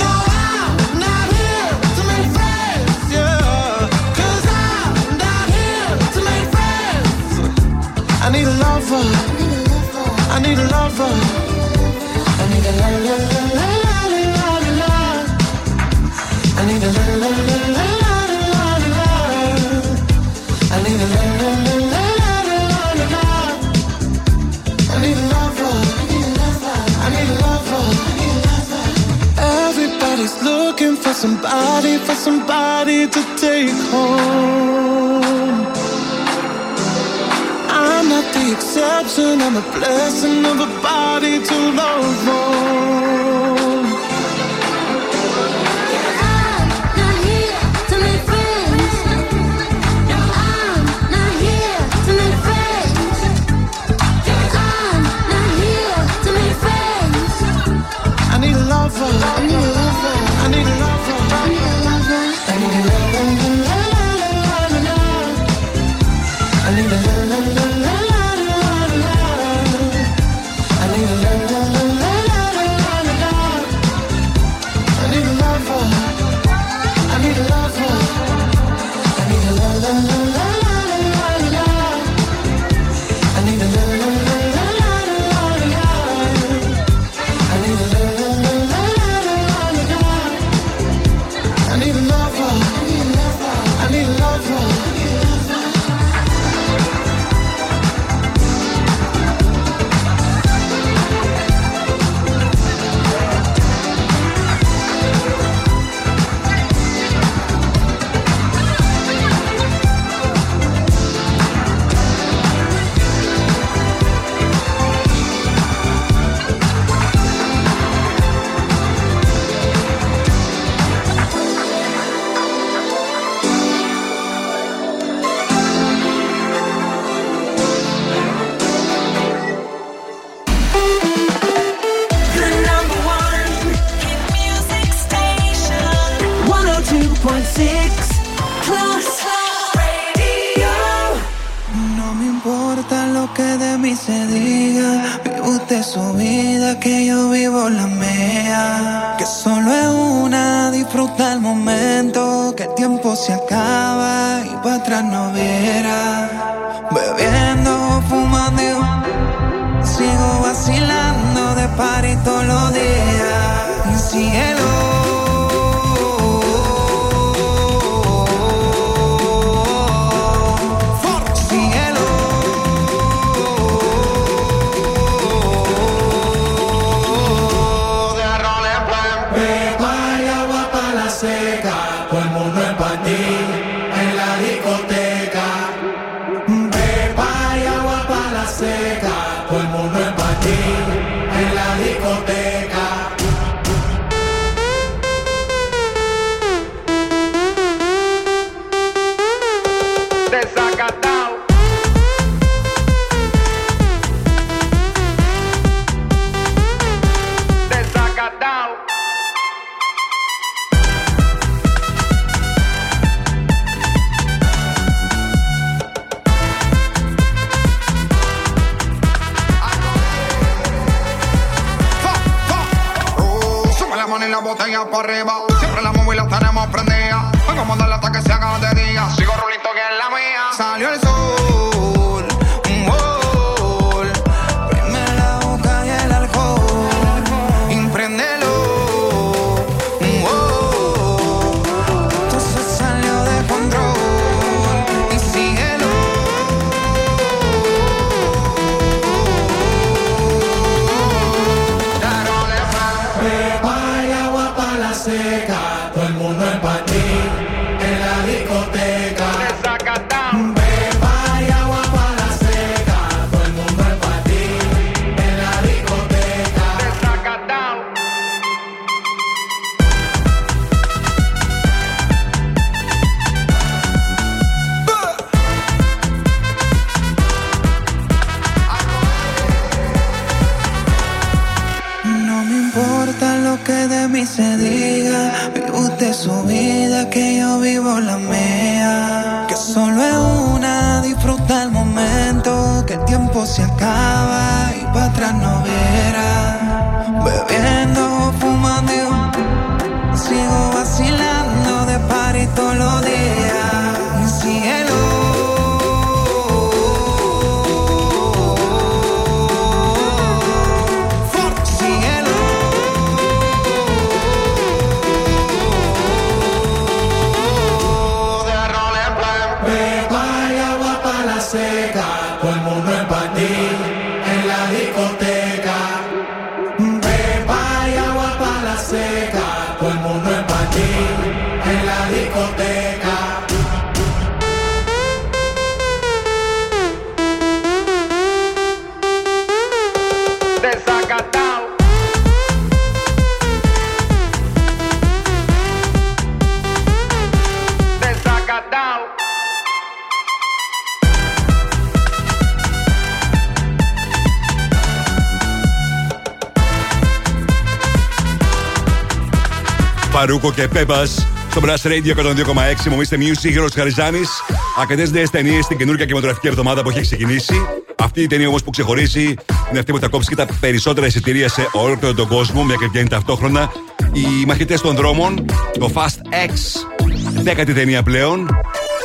No, I'm not here to make friends. Yeah. 'Cause I'm not here to make friends. I need a lover. I need a lover. I need a la la la la la la la la. I need a la la la la la la la. I need a la la la la la la la. I need a lover. I need a lover. Everybody's looking for somebody to take home. I'm not the exception, I'm a blessing of a body to love for. I'm not here to make friends. No, I'm not here to make friends. I'm not here to make friends. I need a lover. I need a lover. I need a lover. I need a lover. I need a lover. I need a lover. I need a lover. que de mí se diga. Vive usted su vida, que yo vivo la mía. Que solo es una, disfruta el momento. Que el tiempo se acaba y para atrás no viera. Bebiendo, fumando, sigo vacilando de party todos los días. Mi cielo. Παρούκο και Πέπας στο Plus Radio 102,6. Μου Mr. Music, Γιώργος Χαριζάνης. Αρκετές νέες ταινίες στην καινούργια κινηματογραφική εβδομάδα που έχει ξεκινήσει. Αυτή η ταινία όμως που ξεχωρίζει είναι αυτή που θα κόψει και τα περισσότερα εισιτήρια σε όλο τον κόσμο, μια και βγαίνει ταυτόχρονα. Οι μαχητές των δρόμων, το Fast X, 10η ταινία πλέον.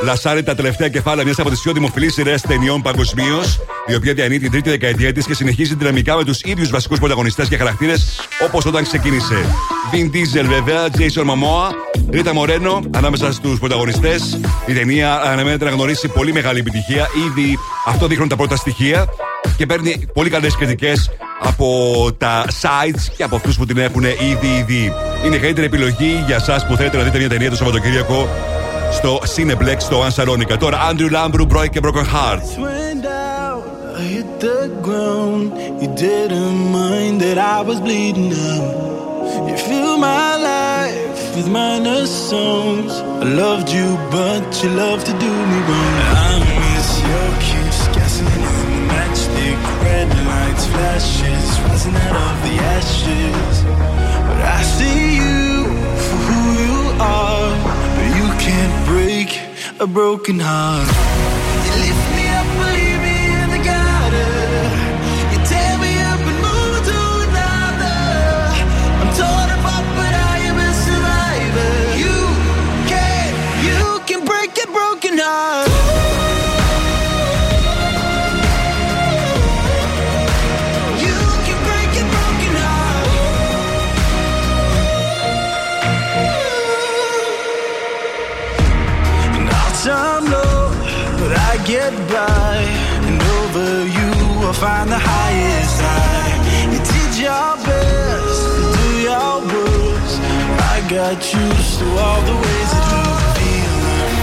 Λασάρει τα τελευταία κεφάλαια μιας από τις πιο δημοφιλείς σειρές ταινιών παγκοσμίως, η οποία διανύει την τρίτη δεκαετία της και συνεχίζει δυναμικά με τους ίδιους βασικούς πρωταγωνιστές και χαρακτήρες όπως όταν ξεκίνησε. Vin Diesel βέβαια, Jason Momoa, Rita Moreno ανάμεσα στους πρωταγωνιστές. Η ταινία αναμένεται να γνωρίσει πολύ μεγάλη επιτυχία, ήδη αυτό δείχνουν τα πρώτα στοιχεία και παίρνει πολύ καλές κριτικές από τα sites και από αυτούς που την έχουν ήδη. Είναι καλύτερη επιλογή για εσάς που θέλετε να δείτε μια ταινία το Σαββατοκύριακο στο Cineplex, στο Αν Σαλόνικα. Τώρα, Andrew Lambrew, Broy και Broken Heart. I hit the ground, you didn't mind that I was bleeding out. You filled my life with minor songs. I loved you, but you loved to do me wrong. I miss your kiss, gasoline on the matchstick, red lights, flashes, rising out of the ashes. But I see you for who you are, but you can't break a broken heart. You lift me up, believe me. climb the highest high. You did your best, you do your worst. I got used to all the ways that you feel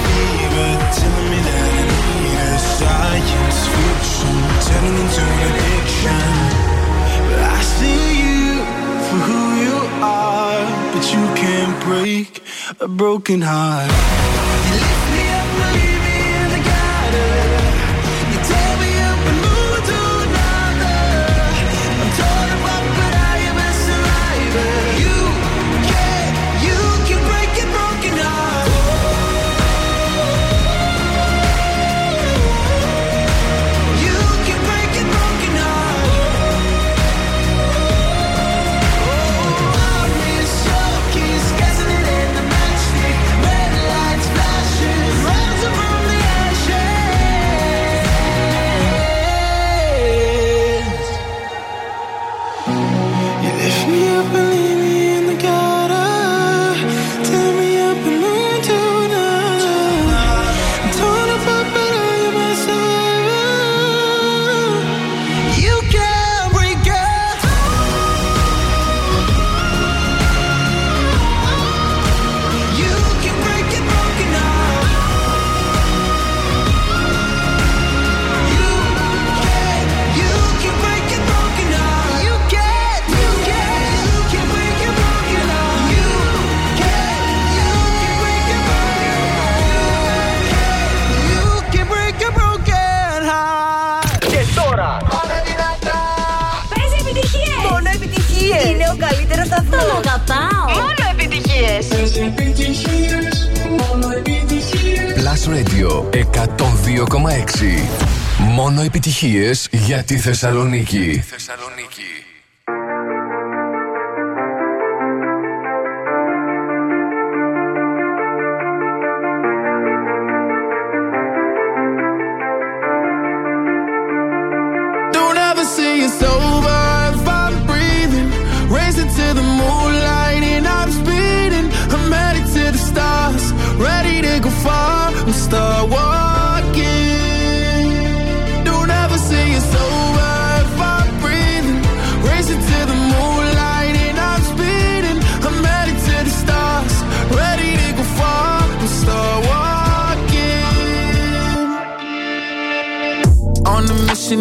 fever, telling me that I need a science fiction, turning into an addiction. But I see you for who you are, but you can't break a broken heart. You lift me up, believe me in the gutter. You tear me up and move to another. I'm torn apart, but I am a survivor. You can break a broken heart. You can break a broken heart. Oh, I'm real shocking, scarcely in the matchstick. Red lights flashing, rising from the ashes. You lift me up and leave me in the gutter. Tear me up and run to another. I'm torn apart, but I am a survivor. You can't break it. You can break it, broken heart. You can break it, broken heart. You can break it, broken heart. You can break it, broken heart. You can break it, broken heart. Και τώρα, πάμε δυνατά. Παίζει επιτυχίες. Μόνο επιτυχίες. Είναι ο καλύτερος σταθμός. Τον αγαπάω. Μόνο επιτυχίες. Plus Radio 102,6. Μόνο επιτυχίες για τη Θεσσαλονίκη. Don't ever say it's over if I'm breathing. Racing to the moonlight and I'm speeding. I'm headed to the stars, ready to go far. I'm start walking. Don't ever say it's over if I'm breathing. Racing to the moonlight and I'm speeding. I'm headed to the stars, ready to go far. I'm start walking. On a mission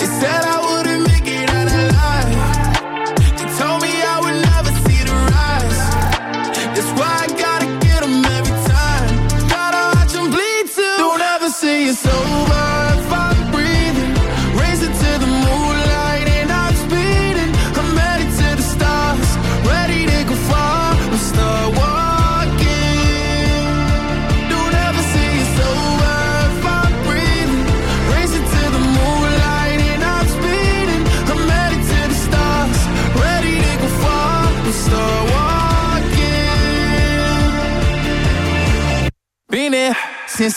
They said I wouldn't make it out alive. They told me I would never see the rise. That's why I gotta get 'em every time. Gotta watch 'em bleed too. Don't ever say it's over if I'm breathing. Racing to the moonlight and I'm speeding. I'm headed to the stars, ready to go far. I'm start walking. Don't ever say it's over if I'm breathing. Racing to the moonlight and I'm speeding. I'm headed to the stars, ready to go far. I'm start walking. Been there since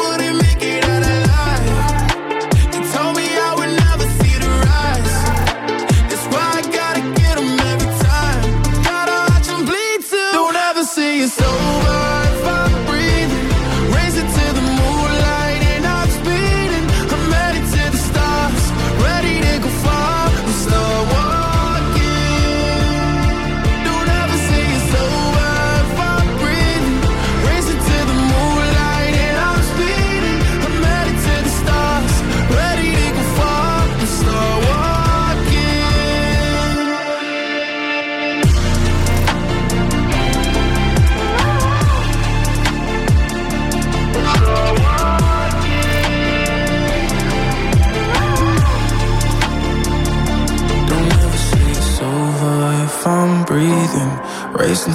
wouldn't make it out alive. They told me I would never see the rise. That's why I gotta get 'em every time. Gotta watch 'em bleed too. Don't ever say it's over if I'm breathing. Racing to the moonlight and I'm speeding. I'm headed to the stars, ready to go far. I'm start walking. Don't ever say it's over if I'm breathing. Racing to the moonlight and I'm speeding. I'm headed Racing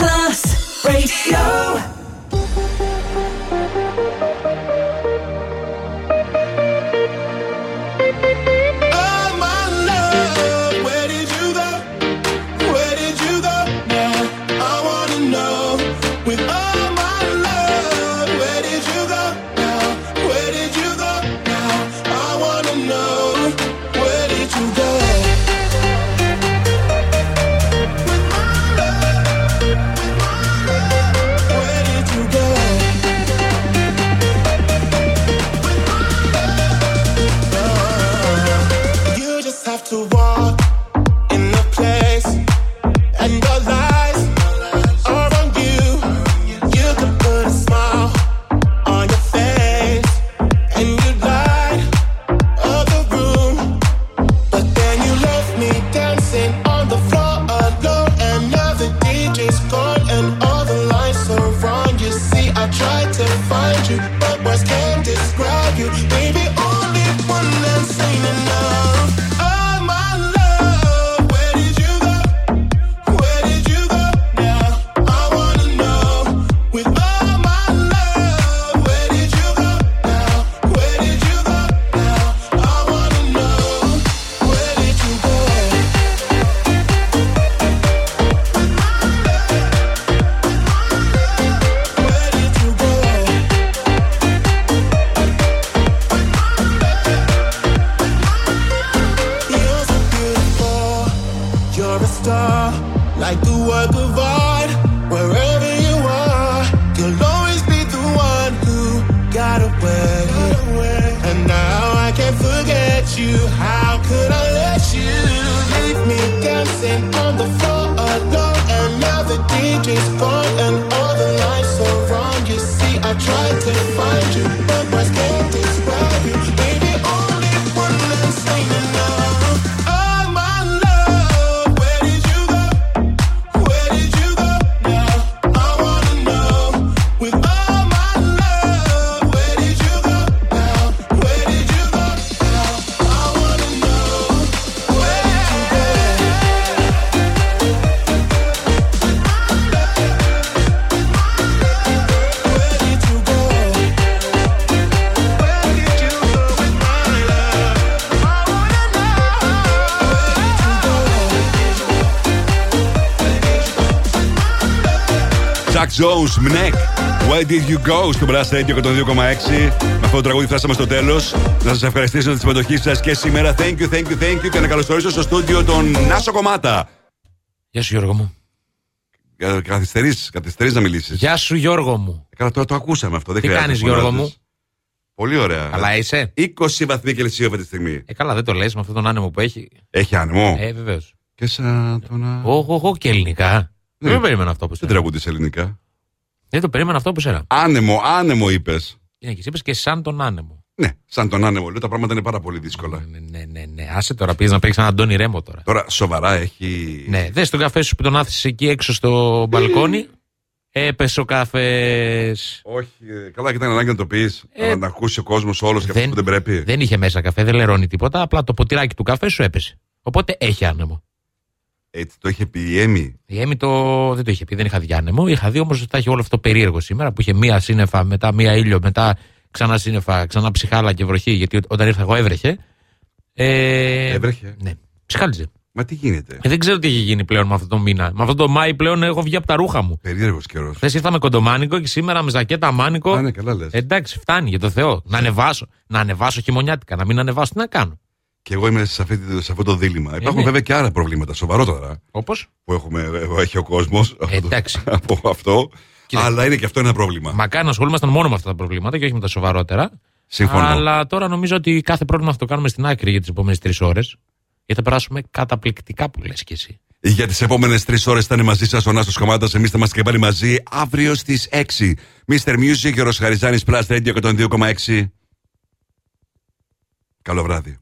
Plus Radio. Jones, Mnek, Why Did You Go στο Blast Radio 102,6. Με αυτό το τραγούδι φτάσαμε στο τέλος. Να σας ευχαριστήσω για τη συμμετοχή σας και σήμερα. Thank you. Και να καλωσορίσω στο στούντιο τον Νάσο Κομμάτα. Γεια σου, Γιώργο μου. Καθυστερείς να μιλήσεις. Γεια σου, Γιώργο μου. Καλά, τώρα το ακούσαμε αυτό. Τι κάνεις, Γιώργο μου? Πολύ ωραία. Καλά είσαι? 20 βαθμοί Κελσίου αυτή τη στιγμή. Καλά, δεν το λες με αυτόν τον άνεμο που έχει. Έχει άνεμο. Βεβαίως. Και σαν τον. Όχι, και ελληνικά. Δεν περίμενα αυτό που σου. Δεν τραγούδησε ελληνικά. Δεν το περίμενα αυτό που σένα. Άνεμο είπες. Ναι, και είπες και σαν τον άνεμο. Ναι, σαν τον άνεμο. Λέω τα πράγματα είναι πάρα πολύ δύσκολα. Ναι. Άσε τώρα, πήγες να παίξεις έναν Αντώνη Ρέμο τώρα. Τώρα σοβαρά έχει. Ναι, δες τον καφέ σου που τον άφησες εκεί έξω στο μπαλκόνι. Έπεσε ο καφές. Όχι, καλά και ήταν ανάγκη να το πεις. Να τα ακούσει ο κόσμος όλος και αυτό που δεν πρέπει. Δεν είχε μέσα καφέ, δεν λερώνει τίποτα. Απλά το ποτηράκι του καφέ σου έπεσε. Οπότε έχει άνεμο. Έτσι το είχε πει η Έμι. Η Έμι δεν το είχε πει, δεν είχα δει άνεμο. Είχα δει όμως ότι τα είχε όλο αυτό περίεργο σήμερα που είχε μία σύννεφα, μετά μία ήλιο, μετά ξανά σύννεφα, ξανά ψυχάλα και βροχή. Γιατί όταν ήρθα εγώ έβρεχε. Έβρεχε. Ναι, ψυχάλιζε. Μα τι γίνεται. Δεν ξέρω τι έχει γίνει πλέον με αυτό το μήνα. Με αυτό το Μάη πλέον έχω βγει από τα ρούχα μου. Περίεργος καιρός. Χθες ήρθα με κοντομάνικο και σήμερα με ζακέτα μάνικο. Ναι, καλά λες. Εντάξει, φτάνει για το Θεό. Να ανεβάσω χειμωνιάτικα, να μην ανεβάσω, τι να κάνω. Και εγώ είμαι σε αυτό το δίλημμα. Υπάρχουν βέβαια και άλλα προβλήματα σοβαρότερα. Όπως? Που έχει ο κόσμος. Εντάξει. Από αυτό. Κοίτα. Αλλά είναι και αυτό ένα πρόβλημα. Μακάρι να ασχολούμασταν μόνο με αυτά τα προβλήματα και όχι με τα σοβαρότερα. Συμφωνώ. Αλλά τώρα νομίζω ότι κάθε πρόβλημα θα το κάνουμε στην άκρη για τις επόμενες 3 ώρες. Γιατί θα περάσουμε καταπληκτικά που λες κι εσύ. Για τις επόμενες 3 ώρες θα είναι μαζί σας ο Νάσος Κομμάτας. Εμείς θα είμαστε και πάλι μαζί αύριο στις 6. Mr. Music, Γιώργος Χαριζάνης, Plus Radio 102,6. Καλό βράδυ.